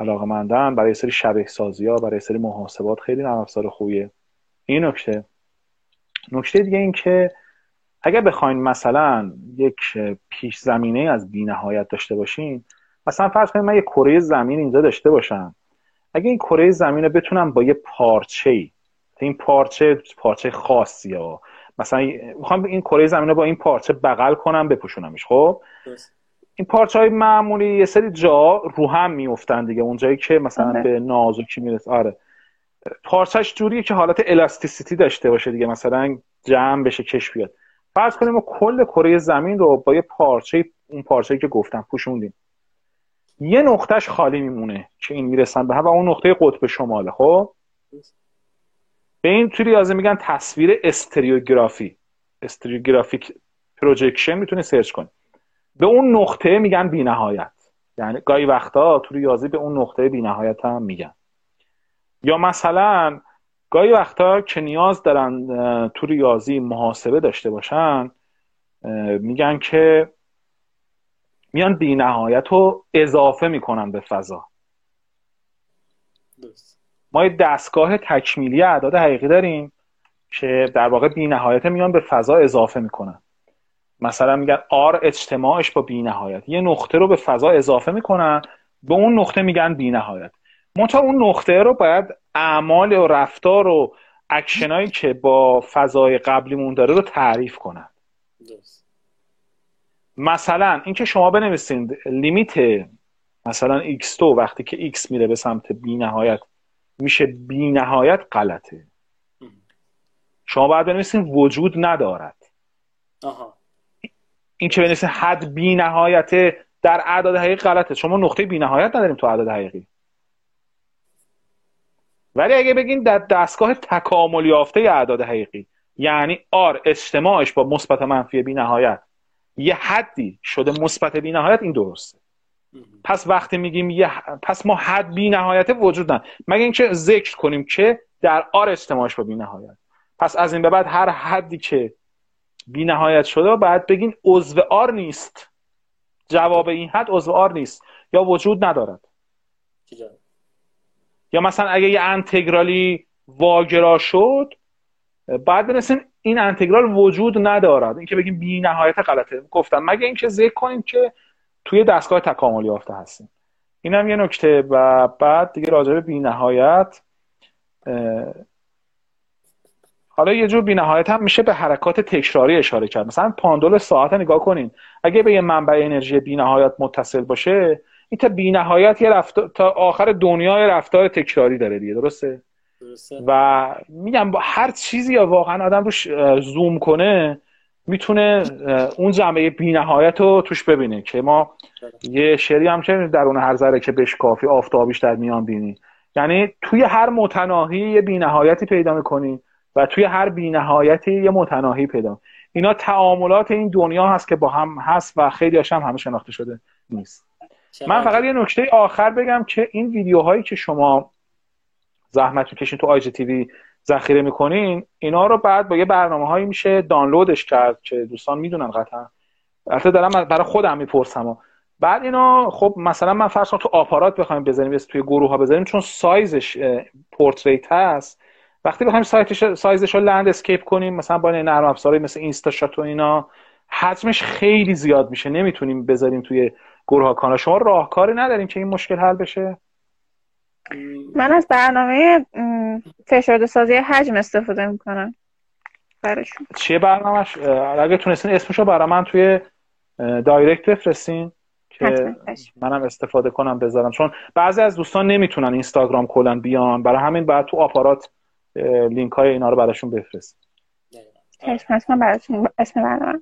علاقه‌مندن برای سری شبیه سازی‌ها، برای سری محاسبات، خیلی نرم افزار خوبیه. این نکته دیگه این که اگر بخواین مثلا یک پیش زمینه از بی‌نهایت داشته باشین، مثلا فرض کنید من یک کره زمین اینجا داشته باشم، اگه این کره زمین رو بتونم با یه پارچه‌ای، این پارچه خاصیه مثلا میخوام این کره زمین رو با این پارچه بغل کنم بپوشونمش. خب این پارچه‌های معمولی یه سری جا رو هم میافتن دیگه، اونجایی که مثلا به نازکی میرسه. آره پارچه‌اش جوریه که حالت الاستیسیتی داشته باشه دیگه، مثلا جمع بشه کش بیاد. فرض کنیم ما کل کره زمین رو با یه پارچه، اون پارچه‌ای که گفتم، پوشوندیم، یه نقطهش خالی میمونه که این میرسن به هم و اون نقطه قطب شماله. خب به این توی ریاضی میگن تصویر استریوگرافی، استریوگرافیک پروجکشن، میتونی سرچ کنی. به اون نقطه میگن بی‌نهایت، یعنی گاهی وقتا توی ریاضی به اون نقطه بی‌نهایت هم میگن. یا مثلا گاهی وقتا که نیاز دارن توی ریاضی محاسبه داشته باشن میگن که میان بی‌نهایت رو اضافه میکنن به فضا. ما یه دستگاه تکمیلی اعداد حقیقی داریم که در واقع بی‌نهایت میان به فضا اضافه میکنن. مثلا میگن R اجتماعش با بی‌نهایت، یه نقطه رو به فضا اضافه میکنن، به اون نقطه میگن بی‌نهایت. منتها اون نقطه رو باید اعمال و رفتار و اکشنایی که با فضای قبلیمون داره رو تعریف کنن. مثلا اینکه شما بنویسید لیمیت مثلا x2 وقتی که x میره به سمت بی‌نهایت میشه بی‌نهایت غلطه. شما باید بنویسین وجود ندارد. آها. این که بنویسین حد بی‌نهایت در اعداد حقیقی غلطه. شما نقطه بی‌نهایت نداریم تو اعداد حقیقی. ولی اگه بگین در دستگاه تکامل یافته اعداد حقیقی، یعنی آر اجتماعش با مثبت منفی بی‌نهایت یه حدی شده مثبت بی‌نهایت، این درسته. پس وقتی میگیم پس ما حد بی‌نهایت وجود نداره، مگه اینکه ذکر کنیم که در آر اجتماعش با بی‌نهایت. پس از این به بعد هر حدی که بی‌نهایت شده باید بگین عضو آر نیست. جواب این حد عضو آر نیست یا وجود ندارد. یا مثلا اگه یه انتگرالی واگرا شد بعد بنویسین این انتگرال وجود ندارد، اینکه بگیم بی‌نهایت غلطه. گفتم مگه اینکه ذکر کنیم که توی دستگاه تکامل یافته هستیم. اینم یه نکته. و بعد دیگه راجع به بی‌نهایت، حالا یه جور بی‌نهایت هم میشه به حرکات تکراری اشاره کرد. مثلا پاندول ساعت نگاه کنین، اگه به یه منبع انرژی بی‌نهایت متصل باشه، این تا بی‌نهایت یه رفتار تا آخر دنیا یه رفتار تکراری داره دیگه. درسته. و میگم با هر چیزی یا واقعا آدم روش زوم کنه میتونه اون جنبه بی‌نهایت رو توش ببینه که ما یه شعری هم که در اون هر ذره که بهش کافی آفتابیش در میان بینی، یعنی توی هر متناهی یه بی‌نهایتی پیدا می‌کنی و توی هر بی‌نهایتی یه متناهی پیدا. اینا تعاملات این دنیا هست که با هم هست و خیلی هاشم همه شناخته شده نیست. من فقط یه نکته آخر بگم که این ویدیوهایی که شما زحمت می‌کشین تو آی جی تی وی ذخیره می‌کنین، اینا رو بعد با یه برنامه‌هایی میشه دانلودش کرد که دوستان میدونن قطعا. البته دارم برای خودم میپرسم. بعد اینا خب مثلا من فرض کنم تو آپارات بخوایم بزنیم، توی گروه ها بزنیم، چون سایزش پورتریت هست، وقتی بخوایم سایزش رو لند اسکیپ کنیم مثلا با نرم افزاری مثل اینستا شات و اینا، حجمش خیلی زیاد میشه، نمیتونیم بذاریم توی گروه ها کانال. شما راهکاری نداریم که این مشکل حل بشه؟ من از برنامه فشرده سازی حجم استفاده میکنم. براشون چه برنامه‌اش؟ اگه تونستین اسمشو برای من توی دایرکت بفرستین که منم استفاده کنم بذارم، چون بعضی از دوستان نمیتونن اینستاگرام کلا بیان، برای همین باید تو آپارات لینک های اینا رو براشون بفرست. حتما براتون اسم برنامه.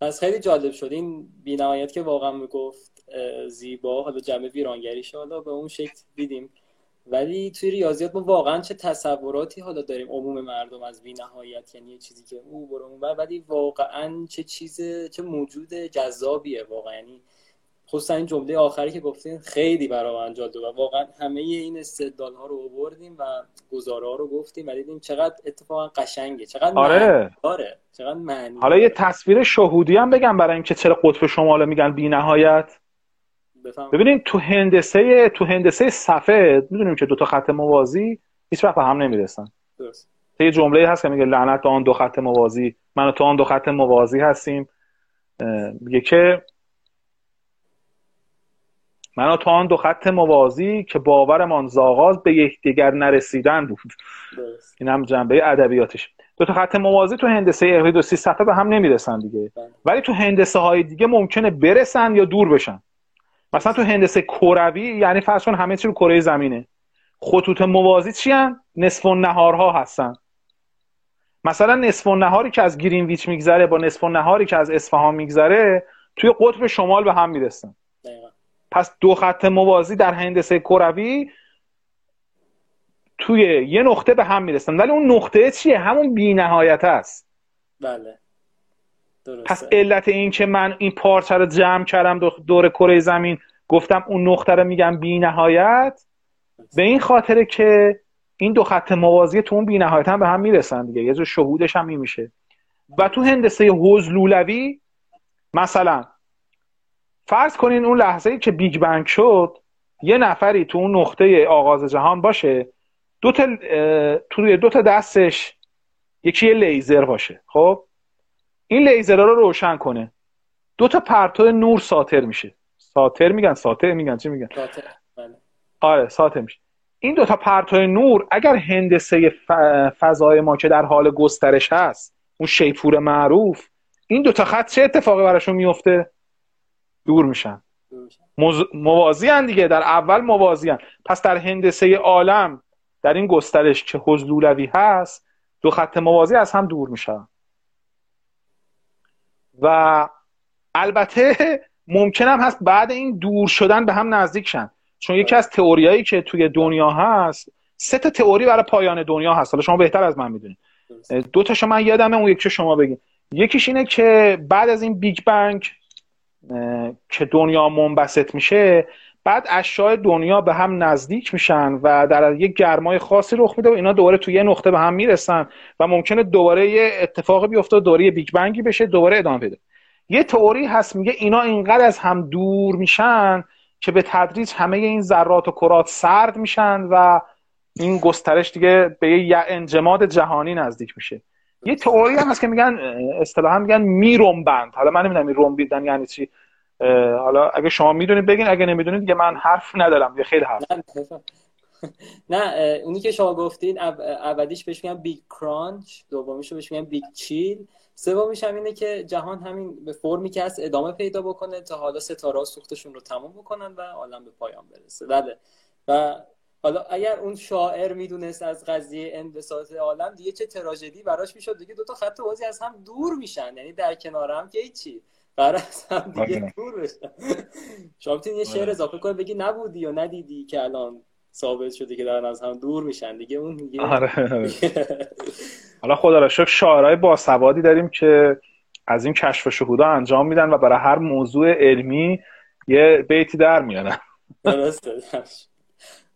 پس خیلی جالب شد این بی‌نهایت که واقعا میگفت زیبا، حالا جمع ویرانگریش حالا به اون شکل دیدیم، ولی توی ریاضیات ما واقعا چه تصوراتی حالا داریم عموم مردم از بی‌نهایت، یعنی یه چیزی که او برامون بر، ولی واقعا چه موجود جذابیه واقعا. یعنی خصوصا این جمله آخری که گفتین خیلی برام جالب بود. واقعا همه این استدلال‌ها رو آوردیم و گزاره‌ها رو گفتیم و دیدیم چقدر اتفاقا قشنگه، چقدر آره، چقدر معنی. حالا یه تصویر شهودی هم بگم برای اینکه چرا قطب شمالو میگن بی‌نهایت. ببینید تو هندسه سفید میدونیم که دو تا خط موازی هیچ وقت به هم نمیرسن. درست. یه جمله‌ای هست که میگه لعنت به آن دو خط موازی، من و تو آن دو خط موازی هستیم. میگه که من و تو آن دو خط موازی که باورمان ز آغاز به یکدیگر نرسیدن بود. درست. این هم جنبه ادبیاتش. دو تا خط موازی تو هندسه اقلیدوسی سفید به هم نمیرسن دیگه. ولی تو هندسه‌های دیگه ممکنه برسن یا دور بشن. مثلا تو هندسه کروی، یعنی فرض کن همه چی رو کره زمینه، خطوط موازی چی هن؟ نصف النهارها هستن. مثلا نصف النهاری که از گرینویچ میگذره با نصف النهاری که از اصفهان میگذره توی قطب شمال به هم میرسن. پس دو خط موازی در هندسه کروی توی یه نقطه به هم میرسن، ولی اون نقطه چیه؟ همون بی‌نهایت است. بله. درسته. پس علت این که من این پارچه رو جمع کردم دور کره زمین گفتم اون نقطه رو میگم بی‌نهایت، به این خاطره که این دو خط موازی تو اون بی‌نهایت هم به هم میرسن دیگه. یه جور شهودش هم میشه. و تو هندسه حوض لولوی مثلا فرض کنین اون لحظه‌ای که بیگ بنگ شد یه نفری تو اون نقطه آغاز جهان باشه، دو تا دستش یکی لیزر باشه، خب این لیزرها رو روشن کنه، دو تا پرتو نور ساطع میشه. ساطع. بله. آره ساطع میشه. این دو تا پرتو نور اگر هندسه فضای ما که در حال گسترش هست، اون شیپور معروف، این دو تا خط چه اتفاقی براشون میفته؟ دور میشن. موازی ان دیگه، در اول موازی ان. پس در هندسه عالم در این گسترش که حوض لولوی هست، دو خط موازی از هم دور میشن. و البته ممکنم هست بعد این دور شدن به هم نزدیک شن، چون یکی از تئوریایی که توی دنیا هست، سه تا تئوری برای پایان دنیا هست، حالا شما بهتر از من میدونید، دو تا شما یادمه، اون یکی شما بگین. یکیش اینه که بعد از این بیگ بنگ که دنیا منبسط میشه، بعد اشیاء دنیا به هم نزدیک میشن و در یک گرمای خاصی رخ میده و اینا دوباره توی یه نقطه به هم میرسن و ممکنه دوباره یه اتفاقی بیفته، دوباره یه بیگ بنگی بشه، دوباره ادامه بده. یه تئوری هست میگه اینا اینقدر از هم دور میشن که به تدریج همه این ذرات و کرات سرد میشن و این گسترش دیگه به یه انجماد جهانی نزدیک میشه. یه تئوری هم هست که میگن، اصطلاحا میگن میرنبند. حالا من نمیدونم این رنبیدن یعنی چی، حالا اگه شما میدونید بگین، اگه نمیدونید دیگه من حرف ندارم، یه خیلی حرف. نه اونی که شما گفتین اولیش بهش میگن بیگ کرانچ، دومیشو بهش میگن بیگ چیل، سومیش هم اینه که جهان همین به فرمی که هست ادامه پیدا بکنه تا حالا ستاره ها سوختشون رو تمام بکنن و عالم به پایان برسه. بله. و حالا اگر اون شاعر میدونست از قضیه انبساط عالم دیگه چه تراژدی براش میشد، دیگه دو تا خط واضی از هم دور میشن، یعنی در کنار هم که هیچی، برای از هم دیگه دور بشن. شما میتونید یه شعر اضافه کنید بگی نبودی و ندیدی که الان ثابت شده که دارن از هم دور میشن دیگه، اون دیگه. آره. حالا خدا را شکر شاعرای باسوادی داریم که از این کشف و شهودا انجام میدن و برای هر موضوع علمی یه بیتی در میارن. درسته.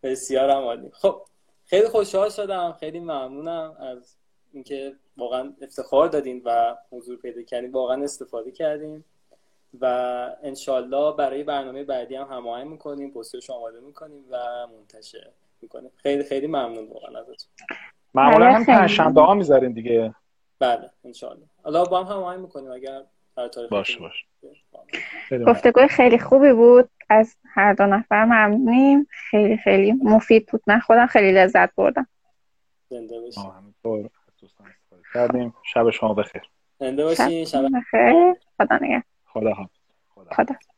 بسیار عالی. خب خیلی خوشحال شدم، خیلی ممنونم از اینکه واقعا افتخار دادین و حضور پیدا کردین، واقعا استفاده کردیم و انشالله برای برنامه بعدی هم هماهنگ میکنیم، پستش آماده میکنیم و منتشر میکنیم. خیلی خیلی ممنون واقعا ازتون. معمولا هم پنجشنبه ها میذارین دیگه. بله انشالله. حالا با هم هماهنگ میکنیم اگر در تاریخ باشه. گفتگوی خیلی خوبی بود، از هر دو نفر ممنونیم، خیلی خیلی مفید بود، من خودم خیلی لذت بردم. زنده باشین. همینطور دوستان استفاده کردیم. شب شما بخیر. زنده باشین. شب بخیر. خدا نگهدار. خدا حافظ. خدا.